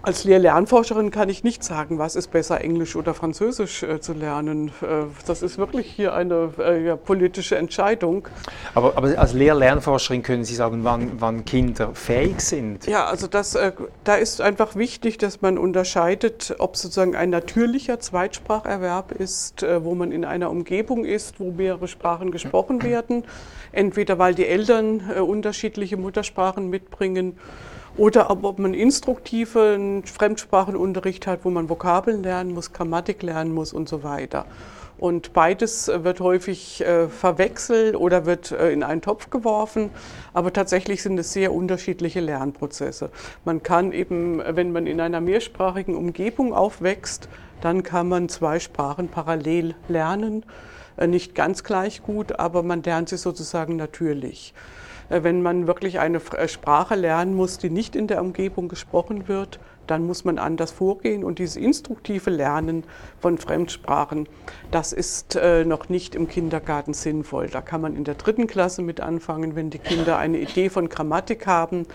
als Lehr-Lernforscherin kann ich nicht sagen, was ist besser, Englisch oder Französisch zu lernen. Das ist wirklich hier eine politische Entscheidung. Aber als Lehr-Lernforscherin können Sie sagen, wann Kinder fähig sind? Ja, also da ist einfach wichtig, dass man unterscheidet, ob sozusagen ein natürlicher Zweitspracherwerb ist, wo man in einer Umgebung ist, wo mehrere Sprachen gesprochen werden. Entweder weil die Eltern unterschiedliche Muttersprachen mitbringen, oder ob man instruktiven Fremdsprachenunterricht hat, wo man Vokabeln lernen muss, Grammatik lernen muss und so weiter. Und beides wird häufig verwechselt oder wird in einen Topf geworfen, aber tatsächlich sind es sehr unterschiedliche Lernprozesse. Man kann eben, wenn man in einer mehrsprachigen Umgebung aufwächst, dann kann man zwei Sprachen parallel lernen. Nicht ganz gleich gut, aber man lernt sie sozusagen natürlich. Wenn man wirklich eine Sprache lernen muss, die nicht in der Umgebung gesprochen wird, dann muss man anders vorgehen. Und dieses instruktive Lernen von Fremdsprachen, das ist noch nicht im Kindergarten sinnvoll. Da kann man in der 3. Klasse mit anfangen, wenn die Kinder eine Idee von Grammatik haben.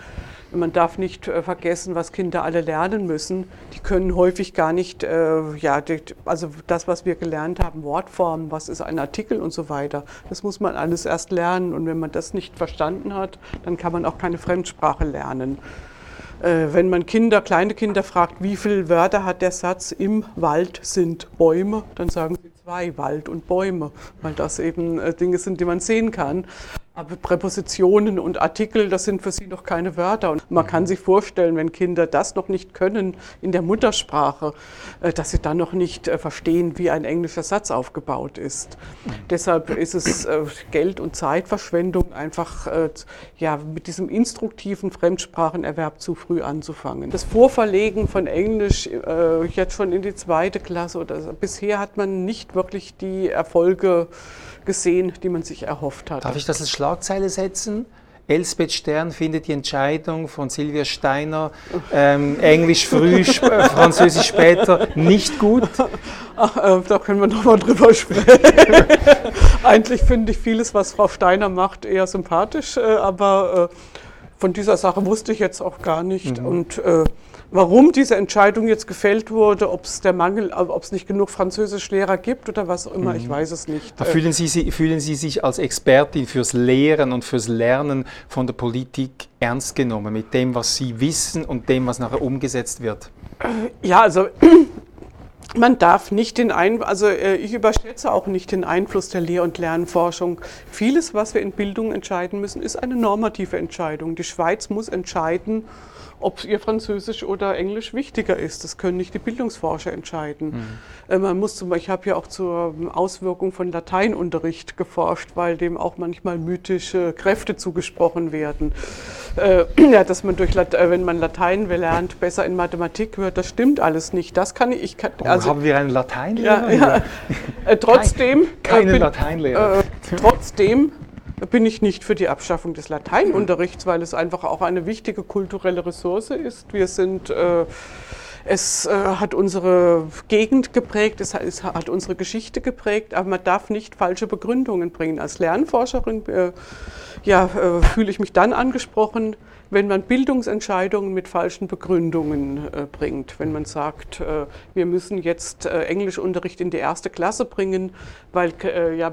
Man darf nicht vergessen, was Kinder alle lernen müssen. Die können häufig gar nicht, also das, was wir gelernt haben, Wortformen, was ist ein Artikel und so weiter, das muss man alles erst lernen. Und wenn man das nicht verstanden hat, dann kann man auch keine Fremdsprache lernen. Wenn man kleine Kinder fragt, wie viele Wörter hat der Satz, im Wald sind Bäume, dann sagen sie 2, Wald und Bäume, weil das eben Dinge sind, die man sehen kann. Aber Präpositionen und Artikel, das sind für sie noch keine Wörter. Und man kann sich vorstellen, wenn Kinder das noch nicht können in der Muttersprache, dass sie dann noch nicht verstehen, wie ein englischer Satz aufgebaut ist. Deshalb ist es Geld- und Zeitverschwendung, einfach mit diesem instruktiven Fremdsprachenerwerb zu früh anzufangen. Das Vorverlegen von Englisch jetzt schon in die 2. Klasse, oder bisher hat man nicht wirklich die Erfolge gesehen, die man sich erhofft hat. Darf ich das als Schlagzeile setzen? Elsbeth Stern findet die Entscheidung von Silvia Steiner, Englisch früh, Französisch später, nicht gut. Ach, da können wir nochmal drüber sprechen. Eigentlich finde ich vieles, was Frau Steiner macht, eher sympathisch, aber von dieser Sache wusste ich jetzt auch gar nicht. Und warum diese Entscheidung jetzt gefällt wurde, ob es nicht genug Französischlehrer gibt oder was auch immer, ich weiß es nicht. Fühlen Sie sich als Expertin fürs Lehren und fürs Lernen von der Politik ernst genommen, mit dem, was Sie wissen und dem, was nachher umgesetzt wird? Ja, also man darf nicht ich überschätze auch nicht den Einfluss der Lehr- und Lernforschung. Vieles, was wir in Bildung entscheiden müssen, ist eine normative Entscheidung. Die Schweiz muss entscheiden, ob ihr Französisch oder Englisch wichtiger ist. Das können nicht die Bildungsforscher entscheiden. Man muss ich habe ja auch zur Auswirkung von Lateinunterricht geforscht, weil dem auch manchmal mythische Kräfte zugesprochen werden. Dass man wenn man Latein lernt, besser in Mathematik wird, das stimmt alles nicht. Das kann ich. Haben wir einen Lateinlehrer? Ja. Trotzdem. Keine Lateinlehrer. Trotzdem bin ich nicht für die Abschaffung des Lateinunterrichts, weil es einfach auch eine wichtige kulturelle Ressource ist. Es hat unsere Gegend geprägt, es hat unsere Geschichte geprägt, aber man darf nicht falsche Begründungen bringen. Als Lernforscherin fühle ich mich dann angesprochen, wenn man Bildungsentscheidungen mit falschen Begründungen bringt. Wenn man sagt, wir müssen jetzt Englischunterricht in die 1. Klasse bringen, weil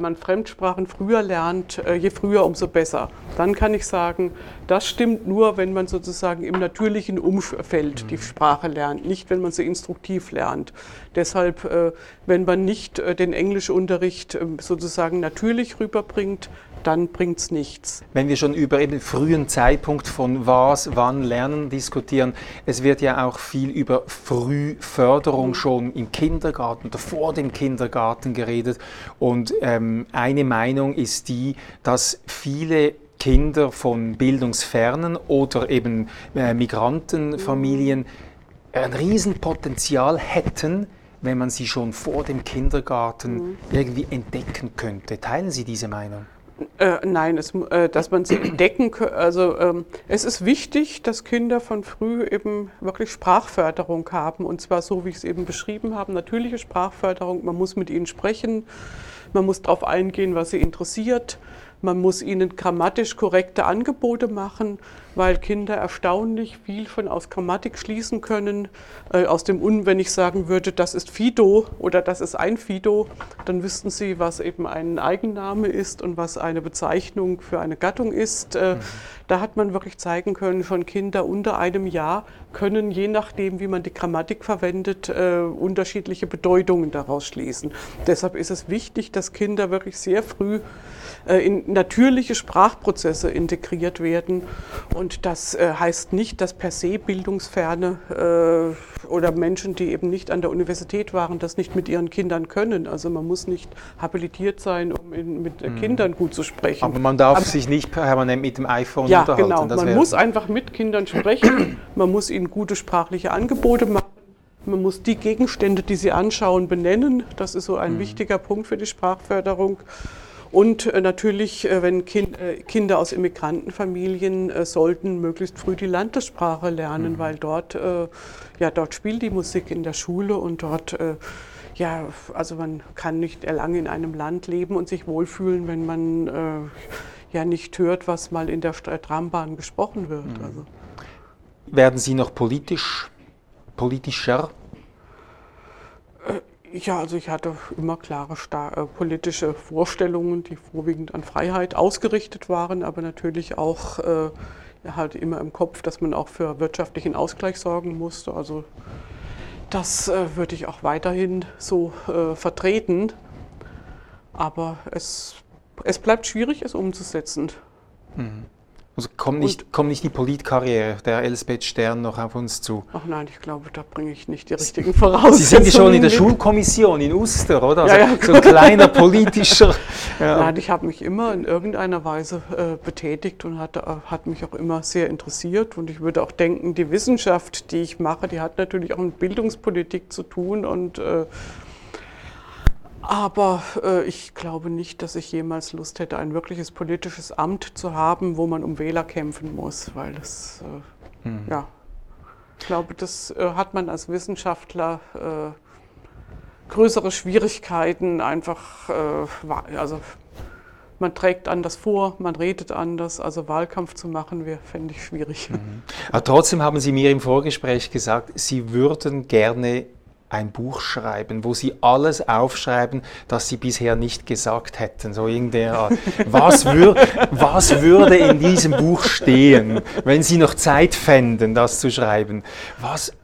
man Fremdsprachen früher lernt, je früher, umso besser. Dann kann ich sagen, das stimmt nur, wenn man sozusagen im natürlichen Umfeld die Sprache lernt, nicht wenn man sie instruktiv lernt. Deshalb, wenn man nicht den Englischunterricht sozusagen natürlich rüberbringt, dann bringt es nichts. Wenn wir schon über den frühen Zeitpunkt von wann Lernen diskutieren, es wird ja auch viel über Frühförderung schon im Kindergarten oder vor dem Kindergarten geredet. Und eine Meinung ist die, dass viele Kinder von bildungsfernen oder eben Migrantenfamilien ein Riesenpotenzial hätten, wenn man sie schon vor dem Kindergarten irgendwie entdecken könnte. Teilen Sie diese Meinung? Nein, dass man sie entdecken kann. Also es ist wichtig, dass Kinder von früh eben wirklich Sprachförderung haben. Und zwar so, wie ich es eben beschrieben habe, natürliche Sprachförderung. Man muss mit ihnen sprechen, man muss darauf eingehen, was sie interessiert. Man muss ihnen grammatisch korrekte Angebote machen, weil Kinder erstaunlich viel von aus Grammatik schließen können. Aus dem wenn ich sagen würde, das ist Fido oder das ist ein Fido, dann wüssten sie, was eben ein Eigenname ist und was eine Bezeichnung für eine Gattung ist. Da hat man wirklich zeigen können, schon Kinder unter einem Jahr können, je nachdem, wie man die Grammatik verwendet, unterschiedliche Bedeutungen daraus schließen. Deshalb ist es wichtig, dass Kinder wirklich sehr früh in natürliche Sprachprozesse integriert werden. Und das heißt nicht, dass per se Bildungsferne oder Menschen, die eben nicht an der Universität waren, das nicht mit ihren Kindern können. Also man muss nicht habilitiert sein, um mit Kindern gut zu sprechen. Aber man darf sich nicht permanent mit dem iPhone unterhalten. Ja, genau. Man muss einfach mit Kindern sprechen, man muss ihnen gute sprachliche Angebote machen. Man muss die Gegenstände, die sie anschauen, benennen. Das ist so ein wichtiger Punkt für die Sprachförderung. Und natürlich, wenn Kinder aus Immigrantenfamilien sollten möglichst früh die Landessprache lernen, weil dort spielt die Musik in der Schule und dort, also man kann nicht lange in einem Land leben und sich wohlfühlen, wenn man nicht hört, was mal in der Trambahn gesprochen wird. Mhm. Also. Werden Sie noch politischer? Ja, also ich hatte immer klare politische Vorstellungen, die vorwiegend an Freiheit ausgerichtet waren, aber natürlich auch halt immer im Kopf, dass man auch für wirtschaftlichen Ausgleich sorgen musste. Also das würde ich auch weiterhin so vertreten, aber es bleibt schwierig, es umzusetzen. Mhm. Also kommt nicht die Politkarriere der Elsbeth Stern noch auf uns zu? Ach nein, ich glaube, da bringe ich nicht die richtigen Voraussetzungen. Sie sind ja schon in der Schulkommission in Uster, oder? Also ja. So ein kleiner politischer... Ja. Nein, ich habe mich immer in irgendeiner Weise betätigt und hat mich auch immer sehr interessiert. Und ich würde auch denken, die Wissenschaft, die ich mache, die hat natürlich auch mit Bildungspolitik zu tun und... Aber ich glaube nicht, dass ich jemals Lust hätte, ein wirkliches politisches Amt zu haben, wo man um Wähler kämpfen muss, weil das, ich glaube, das hat man als Wissenschaftler größere Schwierigkeiten, einfach, man trägt anders vor, man redet anders, also Wahlkampf zu machen, fände ich schwierig. Mhm. Aber trotzdem haben Sie mir im Vorgespräch gesagt, Sie würden gerne ein Buch schreiben, wo Sie alles aufschreiben, das Sie bisher nicht gesagt hätten. So irgendeine Art. Was würde in diesem Buch stehen, wenn Sie noch Zeit fänden, das zu schreiben? Was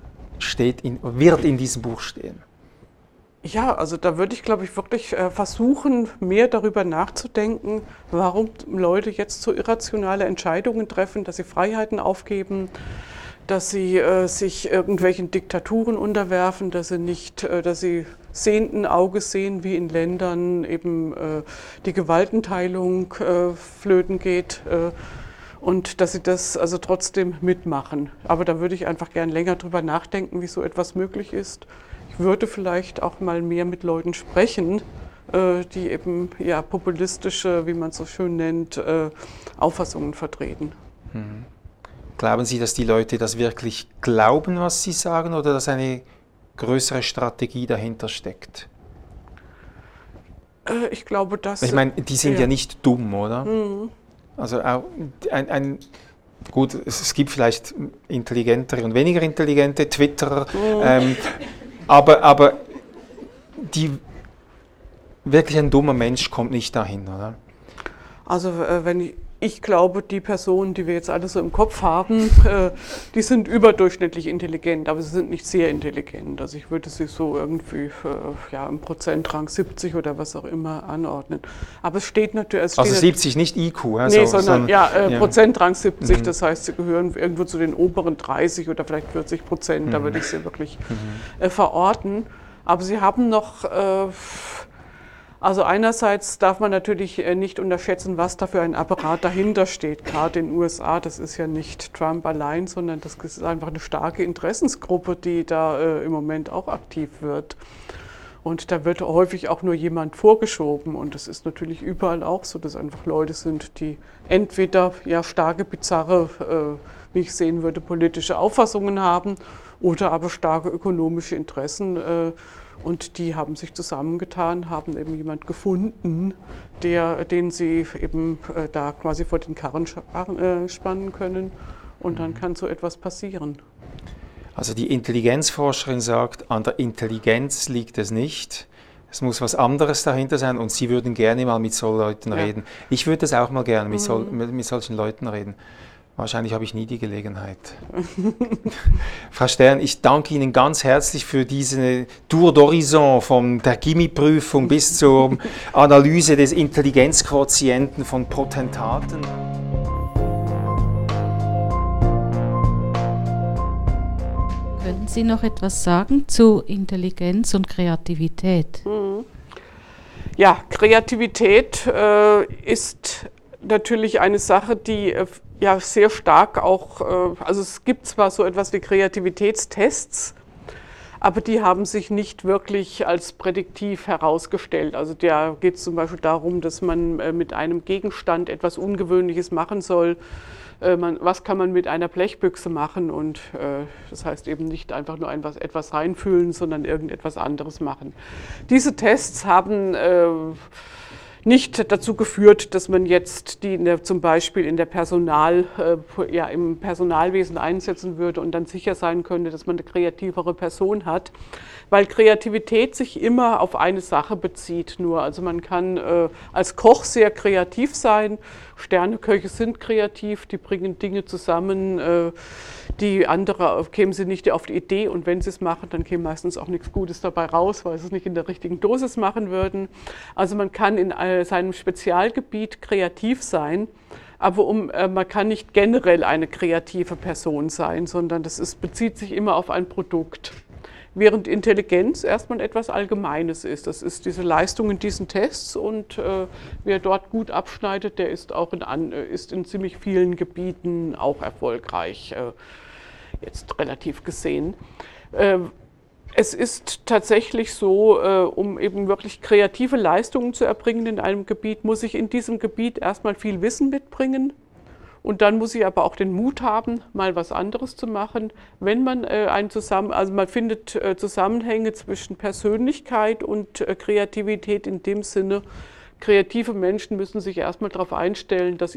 wird in diesem Buch stehen? Ja, also da würde ich, glaube ich, wirklich versuchen, mehr darüber nachzudenken, warum Leute jetzt so irrationale Entscheidungen treffen, dass sie Freiheiten aufgeben, dass sie sich irgendwelchen Diktaturen unterwerfen, dass sie sehenden Auges sehen, wie in Ländern eben die Gewaltenteilung flöten geht und dass sie das also trotzdem mitmachen. Aber da würde ich einfach gern länger drüber nachdenken, wie so etwas möglich ist. Ich würde vielleicht auch mal mehr mit Leuten sprechen, die eben populistische, wie man es so schön nennt, Auffassungen vertreten. Mhm. Glauben Sie, dass die Leute das wirklich glauben, was sie sagen, oder dass eine größere Strategie dahinter steckt? Ich glaube, dass... Ich meine, die sind ja nicht dumm, oder? Mhm. Also gut, es gibt vielleicht intelligentere und weniger intelligente Twitterer, aber wirklich ein dummer Mensch kommt nicht dahin, oder? Also Ich glaube, die Personen, die wir jetzt alle so im Kopf haben, die sind überdurchschnittlich intelligent, aber sie sind nicht sehr intelligent. Also ich würde sie so irgendwie im Prozentrang 70 oder was auch immer anordnen. Aber es steht natürlich... Also 70, nicht IQ? Also nee, sondern Prozentrang 70, das heißt, sie gehören irgendwo zu den oberen 30 oder vielleicht 40%, da würde ich sie wirklich verorten. Aber sie haben noch... Also einerseits darf man natürlich nicht unterschätzen, was da für ein Apparat dahinter steht, gerade in den USA. Das ist ja nicht Trump allein, sondern das ist einfach eine starke Interessensgruppe, die da im Moment auch aktiv wird. Und da wird häufig auch nur jemand vorgeschoben. Und das ist natürlich überall auch so, dass einfach Leute sind, die entweder ja starke, bizarre, wie ich sehen würde, politische Auffassungen haben oder aber starke ökonomische Interessen. Und die haben sich zusammengetan, haben eben jemand gefunden, den sie eben da quasi vor den Karren spannen können. Und dann kann so etwas passieren. Also die Intelligenzforscherin sagt, an der Intelligenz liegt es nicht. Es muss was anderes dahinter sein und Sie würden gerne mal mit solchen Leuten reden. Ich würde das auch mal gerne mit solchen Leuten reden. Wahrscheinlich habe ich nie die Gelegenheit. Frau Stern, ich danke Ihnen ganz herzlich für diese Tour d'Horizon von der Chemieprüfung bis zur Analyse des Intelligenzquotienten von Potentaten. Könnten Sie noch etwas sagen zu Intelligenz und Kreativität? Ja, Kreativität ist natürlich eine Sache, die ja sehr stark auch, also es gibt zwar so etwas wie Kreativitätstests, aber die haben sich nicht wirklich als prädiktiv herausgestellt. Also da geht es zum Beispiel darum, dass man mit einem Gegenstand etwas Ungewöhnliches machen soll. Was kann man mit einer Blechbüchse machen? Und das heißt eben nicht einfach nur etwas reinfühlen, sondern irgendetwas anderes machen. Diese Tests haben nicht dazu geführt, dass man jetzt die zum Beispiel im Personalwesen einsetzen würde und dann sicher sein könnte, dass man eine kreativere Person hat, weil Kreativität sich immer auf eine Sache bezieht nur. Also man kann als Koch sehr kreativ sein, Sterneköche sind kreativ, die bringen Dinge zusammen, die andere kämen sie nicht auf die Idee und wenn sie es machen, dann käme meistens auch nichts Gutes dabei raus, weil sie es nicht in der richtigen Dosis machen würden. Also man kann in seinem Spezialgebiet kreativ sein, aber man kann nicht generell eine kreative Person sein, sondern das bezieht sich immer auf ein Produkt. Während Intelligenz erstmal etwas Allgemeines ist. Das ist diese Leistung in diesen Tests und wer dort gut abschneidet, der ist auch in ziemlich vielen Gebieten auch erfolgreich, jetzt relativ gesehen. Es ist tatsächlich so, um eben wirklich kreative Leistungen zu erbringen in einem Gebiet, muss ich in diesem Gebiet erstmal viel Wissen mitbringen. Und dann muss ich aber auch den Mut haben, mal was anderes zu machen. Wenn man man findet Zusammenhänge zwischen Persönlichkeit und Kreativität in dem Sinne, kreative Menschen müssen sich erstmal darauf einstellen, dass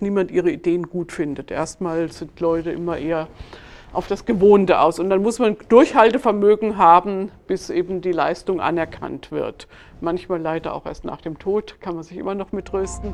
niemand ihre Ideen gut findet. Erstmal sind Leute immer eher auf das Gewohnte aus. Und dann muss man Durchhaltevermögen haben, bis eben die Leistung anerkannt wird. Manchmal leider auch erst nach dem Tod, kann man sich immer noch mitrösten.